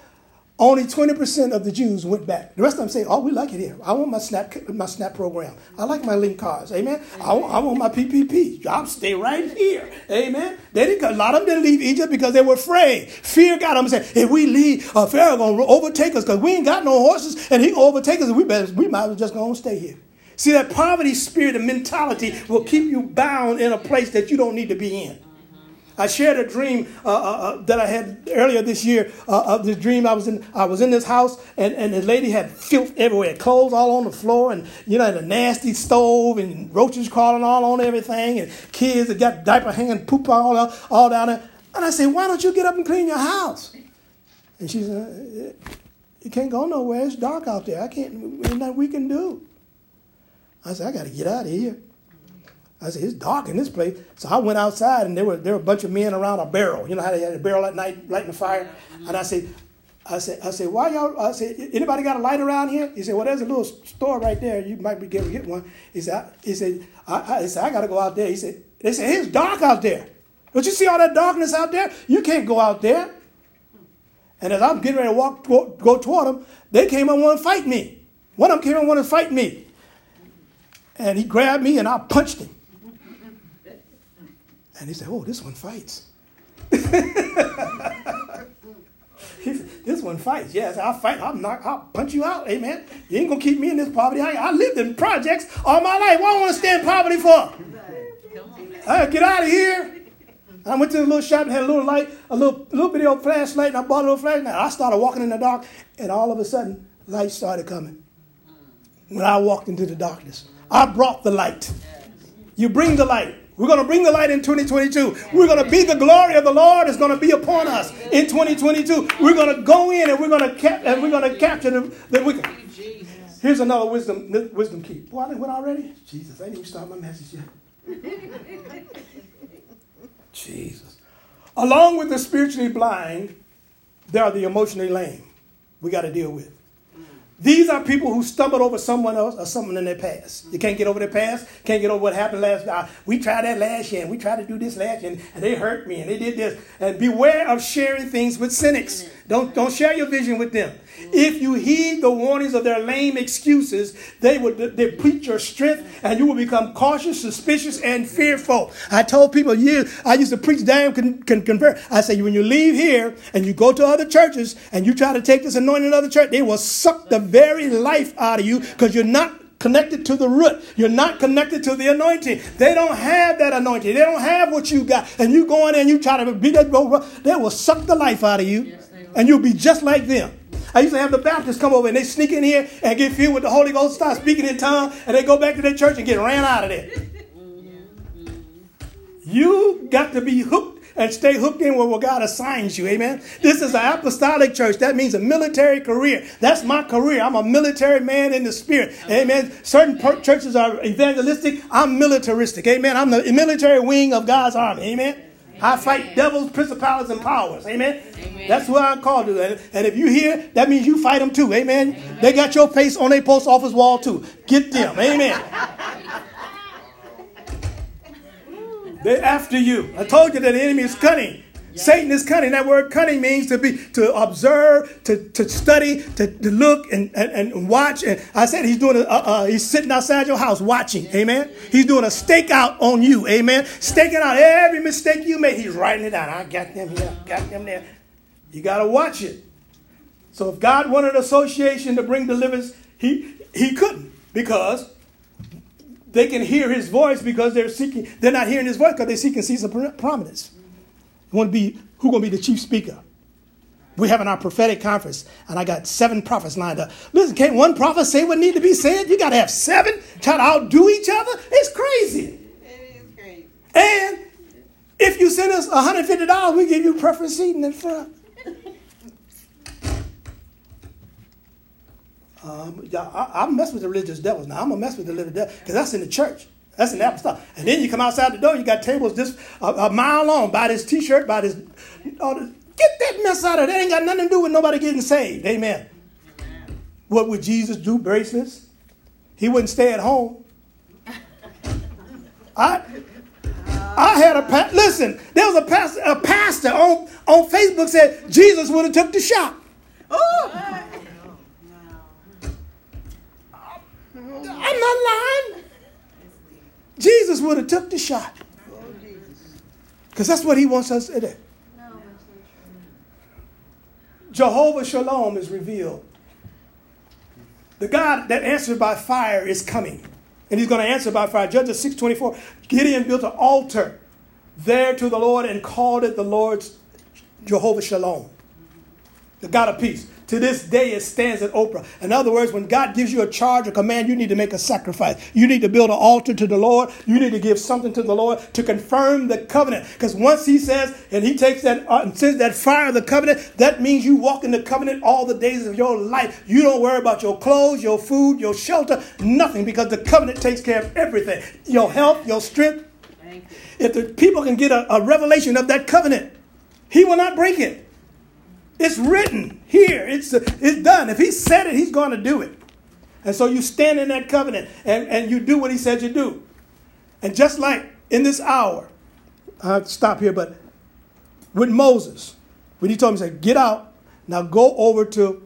only twenty percent of the Jews went back. The rest of them say, oh, we like it here. I want my SNAP my SNAP program. I like my link cards. Amen. I want, I want my P P P. I'll stay right here. Amen. They didn't. A lot of them didn't leave Egypt because they were afraid. Fear got them and said, if we leave, uh, Pharaoh going to overtake us because we ain't got no horses and he going to overtake us. And we, better, we might as well just go and stay here. See, that poverty spirit and mentality will keep you bound in a place that you don't need to be in. I shared a dream uh, uh, that I had earlier this year. Uh, of this dream, I was in I was in this house, and, and the lady had filth everywhere, clothes all on the floor, and you know, and a nasty stove, and roaches crawling all on everything, and kids that got diaper hanging, poop all out, all down there. And I said, why don't you get up and clean your house? And she said, you can't go nowhere. It's dark out there. I can't. There's nothing we can do. I said, I got to get out of here. I said, it's dark in this place. So I went outside, and there were there were a bunch of men around a barrel. You know how they had a barrel at night, lighting a fire? And I said, I said, I said, why y'all? I said, anybody got a light around here? He said, well, there's a little store right there. You might be able to get one. He said, I, he said, I, I, said, I got to go out there. He said, they said, hey, it's dark out there. Don't you see all that darkness out there? You can't go out there. And as I'm getting ready to walk go, go toward them, they came up and wanted to fight me. One of them came up and wanted to fight me. And he grabbed me, and I punched him. And he said, oh, this one fights. He said, this one fights. Yes, I'll fight. I'll, knock, I'll punch you out. Amen. You ain't going to keep me in this poverty. I, I lived in projects all my life. What do I want to stay in poverty for? Right, get out of here. I went to a little shop and had a little light, a little, little video flashlight, and I bought a little flashlight. I started walking in the dark, and all of a sudden, light started coming. When I walked into the darkness, I brought the light. You bring the light. We're going to bring the light in twenty twenty-two. We're going to be the glory of the Lord is going to be upon us in twenty twenty-two. We're going to go in and we're going to cap and we're going to capture the, the wicked. Here's another wisdom wisdom key. Boy, I didn't went already. Jesus, I didn't even start my message yet. Jesus. Along with the spiritually blind, there are the emotionally lame we got to deal with. These are people who stumbled over someone else or someone in their past. You can't get over their past, can't get over what happened last year. We tried that last year, and we tried to do this last year, and, and they hurt me, and they did this. And beware of sharing things with cynics. Don't, don't share your vision with them. If you heed the warnings of their lame excuses, they will deplete your strength, and you will become cautious, suspicious, and fearful. I told people years, I used to preach, damn, can con- convert. I say, when you leave here, and you go to other churches, and you try to take this anointing in another church, they will suck the very life out of you because you're not connected to the root. You're not connected to the anointing. They don't have that anointing. They don't have what you got. And you go in there and you try to be that, they will suck the life out of you. Yes, and you'll be just like them. I used to have the Baptists come over and they sneak in here and get filled with the Holy Ghost, start speaking in tongues, and they go back to their church and get ran out of there. You got to be hooked and stay hooked in where God assigns you. Amen. This is an apostolic church. That means a military career. That's my career. I'm a military man in the spirit. Amen. Certain per- churches are evangelistic. I'm militaristic. Amen. I'm the military wing of God's army. Amen. I fight devils, principalities, and powers. Amen. Amen. That's what I'm called to. And if you hear, that means you fight them too. Amen. Amen. They got your face on their post office wall too. Get them. Amen. They're after you. I told you that the enemy is cunning. Yeah. Satan is cunning. That word cunning means to be, to observe, to, to study, to, to look and, and, and watch. And I said he's doing a, uh, uh, he's sitting outside your house watching. Amen. He's doing a stakeout on you. Amen. Staking out every mistake you made. He's writing it down. I got them here. Got them there. You got to watch it. So if God wanted association to bring deliverance, he he couldn't, because they can hear his voice because they're seeking. They're not hearing his voice because they're seeking seats of prominence. You want to be who's going to be the chief speaker? We're having our prophetic conference, and I got seven prophets lined up. Listen, can't one prophet say what needs to be said? You got to have seven try to outdo each other. It's crazy. It is crazy. And if you send us one hundred fifty dollars, we give you preference seating in front. Um, I, I mess with the religious devils now. I'm going to mess with the religious devils because that's in the church. That's in the apostolic. And then you come outside the door, you got tables just a, a mile long by this T-shirt, by this, all this. Get that mess out of there. That ain't got nothing to do with nobody getting saved. Amen. Amen. What would Jesus do? Bracelets? He wouldn't stay at home. I I had a pa- listen, there was a pastor, a pastor on, on Facebook said Jesus would have took the shot. Oh. I'm not lying. Jesus would have took the shot. Because that's what he wants us to do. Jehovah Shalom is revealed. The God that answers by fire is coming. And he's going to answer by fire. Judges six twenty-four, Gideon built an altar there to the Lord and called it the Lord's Jehovah Shalom. The God of peace. To this day, it stands at Ophrah. In other words, when God gives you a charge or command, you need to make a sacrifice. You need to build an altar to the Lord. You need to give something to the Lord to confirm the covenant. Because once he says, and he takes that uh, and sends that fire of the covenant, that means you walk in the covenant all the days of your life. You don't worry about your clothes, your food, your shelter, nothing, because the covenant takes care of everything. Your health, your strength. Thank you. If the people can get a, a revelation of that covenant, he will not break it. It's written here. It's uh, it's done. If he said it, he's going to do it. And so you stand in that covenant and, and you do what he said you do. And just like in this hour, I have to stop here, but with Moses, when he told him, he said, get out. Now go over to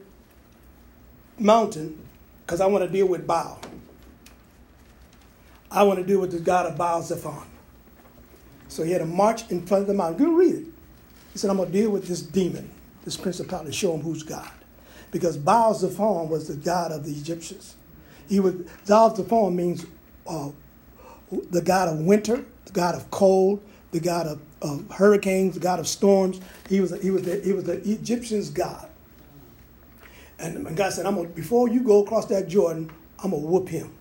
mountain because I want to deal with Baal. I want to deal with the god of Baal Zephon. So he had to march in front of the mountain. Go read it. He said, I'm going to deal with this demon. This principality, show him who's God. Because Baal Zephon was the god of the Egyptians. He was, Baal Zephon means uh, the god of winter, the god of cold, the god of, of hurricanes, the god of storms. He was, he was, the, he was the Egyptians' god. And God said, I'm gonna, before you go across that Jordan, I'm going to whoop him.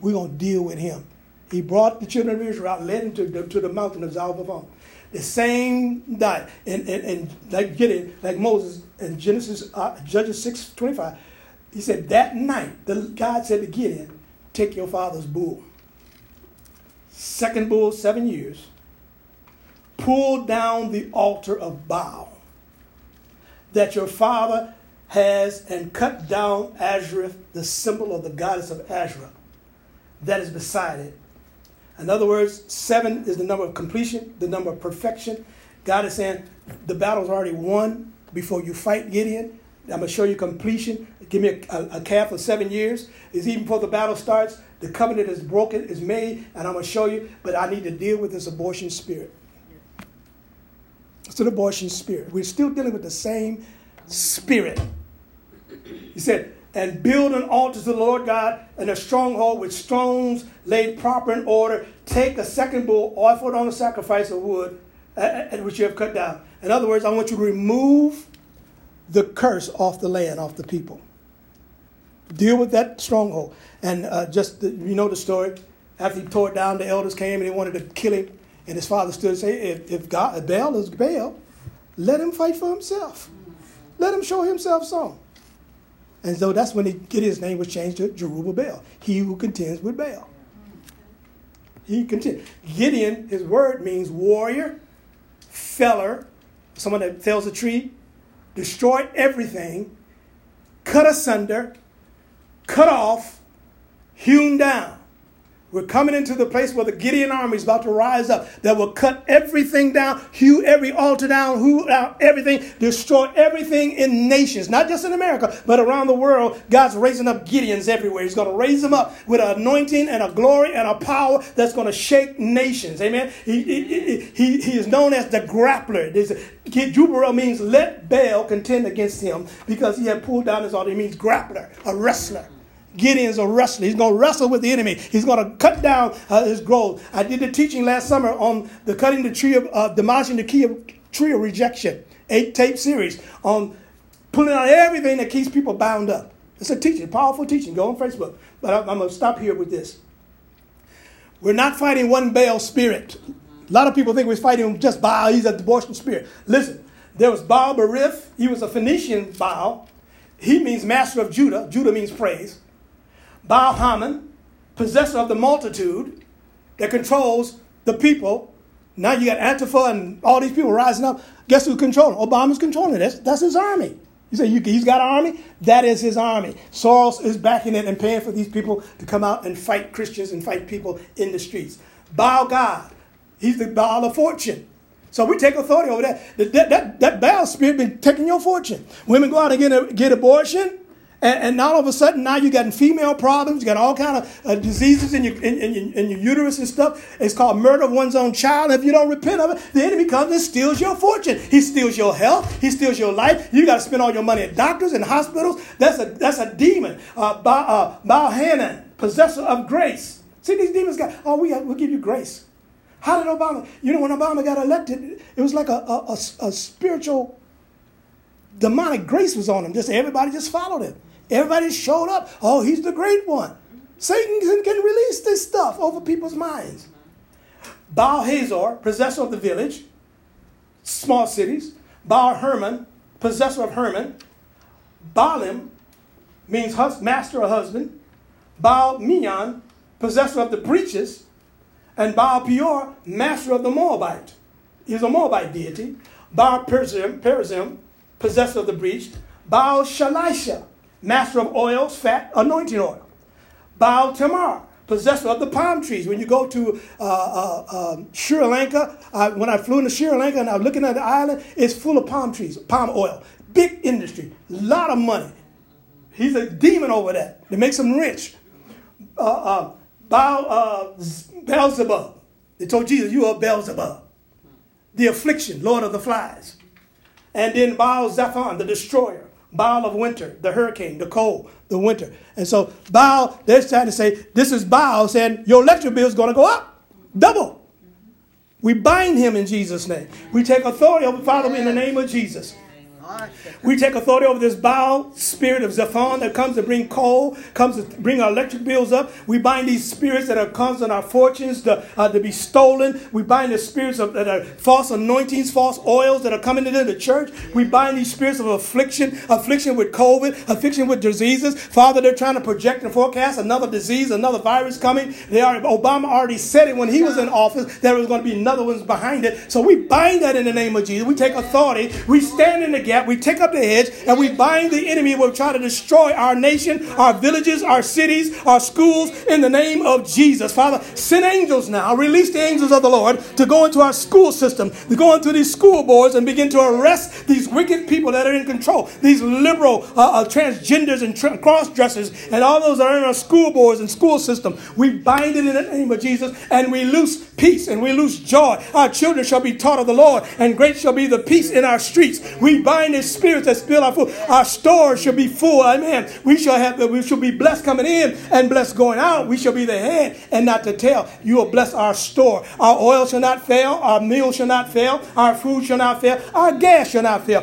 We're going to deal with him. He brought the children of Israel out, led them to the, to the mountain of Baal Zephon. The same night, and, and, and like Gideon, like Moses in Genesis, uh, Judges six twenty-five, he said that night, the, God said to Gideon, take your father's bull. Second bull, seven years. Pull down the altar of Baal that your father has and cut down Asherah, the symbol of the goddess of Asherah, that is beside it. In other words, seven is the number of completion, the number of perfection. God is saying the battle's already won before you fight Gideon. I'm going to show you completion. Give me a, a, a calf of seven years. It's even before the battle starts. The covenant is broken, is made, and I'm going to show you. But I need to deal with this abortion spirit. It's an abortion spirit. We're still dealing with the same spirit. He said, and build an altar to the Lord God and a stronghold with stones laid proper in order. Take a second bull, offer it on a sacrifice of wood, at which you have cut down. In other words, I want you to remove the curse off the land, off the people. Deal with that stronghold. And uh, just, the, you know the story. After he tore it down, the elders came and they wanted to kill him. And his father stood and said, if, if God, if Baal is Baal, let him fight for himself. Let him show himself some. And so that's when he, Gideon's name was changed to Jerubbaal, he who contends with Baal. He contends. Gideon, his word means warrior, feller, someone that fells a tree, destroyed everything, cut asunder, cut off, hewn down. We're coming into the place where the Gideon army is about to rise up that will cut everything down, hew every altar down, hew out everything, destroy everything in nations, not just in America, but around the world. God's raising up Gideons everywhere. He's going to raise them up with an anointing and a glory and a power that's going to shake nations. Amen. He, he, he, he is known as the grappler. Jerubbaal means let Baal contend against him because he had pulled down his altar. It means grappler, a wrestler. Gideon's a wrestler. He's going to wrestle with the enemy. He's going to cut down uh, his growth. I did a teaching last summer on the cutting the tree of, uh, demolishing the key of tree of rejection, eight tape series on pulling out everything that keeps people bound up. It's a teaching, powerful teaching. Go on Facebook. But I, I'm going to stop here with this. We're not fighting one Baal spirit. A lot of people think we're fighting just Baal. He's an abortion spirit. Listen, there was Baal Berith. He was a Phoenician Baal. He means master of Judah. Judah means praise. Baal Hanan, possessor of the multitude that controls the people. Now you got Antifa and all these people rising up. Guess who's controlling? Obama's controlling. That's, that's his army. You say you, he's got an army? That is his army. Soros is backing it and paying for these people to come out and fight Christians and fight people in the streets. Baal God. He's the Baal of fortune. So we take authority over that. That, that, that, that Baal spirit been taking your fortune. Women go out and get, a, get abortion. And, and all of a sudden, now you got female problems. You got all kind of uh, diseases in your in, in, in your uterus and stuff. It's called murder of one's own child. If you don't repent of it, the enemy comes and steals your fortune. He steals your health. He steals your life. You got to spend all your money at doctors and hospitals. That's a that's a demon. Uh, Baal, uh, Baal Hanan, possessor of grace. See, these demons got, oh, we we'll give you grace. How did Obama? You know, when Obama got elected, it was like a a, a, a spiritual demonic grace was on him. Just everybody just followed him. Everybody showed up. Oh, he's the great one. Satan can release this stuff over people's minds. Baal Hazor, possessor of the village, small cities. Baal Hermon, possessor of Hermon. Balim means hus- master or husband. Baal Mian, possessor of the breaches. And Baal Peor, master of the Moabite. He's a Moabite deity. Baal Perizim, possessor of the breach. Baal Shalisha, master of oils, fat, anointing oil. Baal Tamar, possessor of the palm trees. When you go to uh, uh, uh, Sri Lanka, I, when I flew into Sri Lanka and I'm looking at the island, it's full of palm trees, palm oil. Big industry, a lot of money. He's a demon over that. It makes him rich. Uh, uh, Baal, uh, Beelzebub. They told Jesus, you are Beelzebub. The affliction, Lord of the flies. And then Baal Zephon, the destroyer. Baal of winter, the hurricane, the cold, the winter. And so Baal, they're trying to say, this is Baal saying, your electric bill is going to go up, double. We bind him in Jesus' name. We take authority over, Father, in the name of Jesus. We take authority over this Baal spirit of Zephon that comes to bring coal, comes to bring our electric bills up. We bind these spirits that are causing our fortunes to, uh, to be stolen. We bind the spirits of that are false anointings, false oils that are coming into the church. We bind these spirits of affliction, affliction with COVID, affliction with diseases. Father, they're trying to project and forecast another disease, another virus coming. They are, Obama already said it when he was in office. There was going to be another one's behind it. So we bind that in the name of Jesus. We take authority. We stand in the gap. camp, we take up the hedge, and we bind the enemy who will try to destroy our nation, our villages, our cities, our schools, in the name of Jesus. Father, send angels now, release the angels of the Lord to go into our school system, to go into these school boards and begin to arrest these wicked people that are in control, these liberal uh, uh, transgenders and tra- cross-dressers and all those that are in our school boards and school system. We bind it in the name of Jesus, and we loose peace and we loose joy. Our children shall be taught of the Lord, and great shall be the peace in our streets. We bind the spirits that spill our food. Our stores shall be full. Amen. We shall have. We shall be blessed coming in and blessed going out. We shall be the head and not the tail. You will bless our store. Our oil shall not fail. Our meal shall not fail. Our food shall not fail. Our gas shall not fail.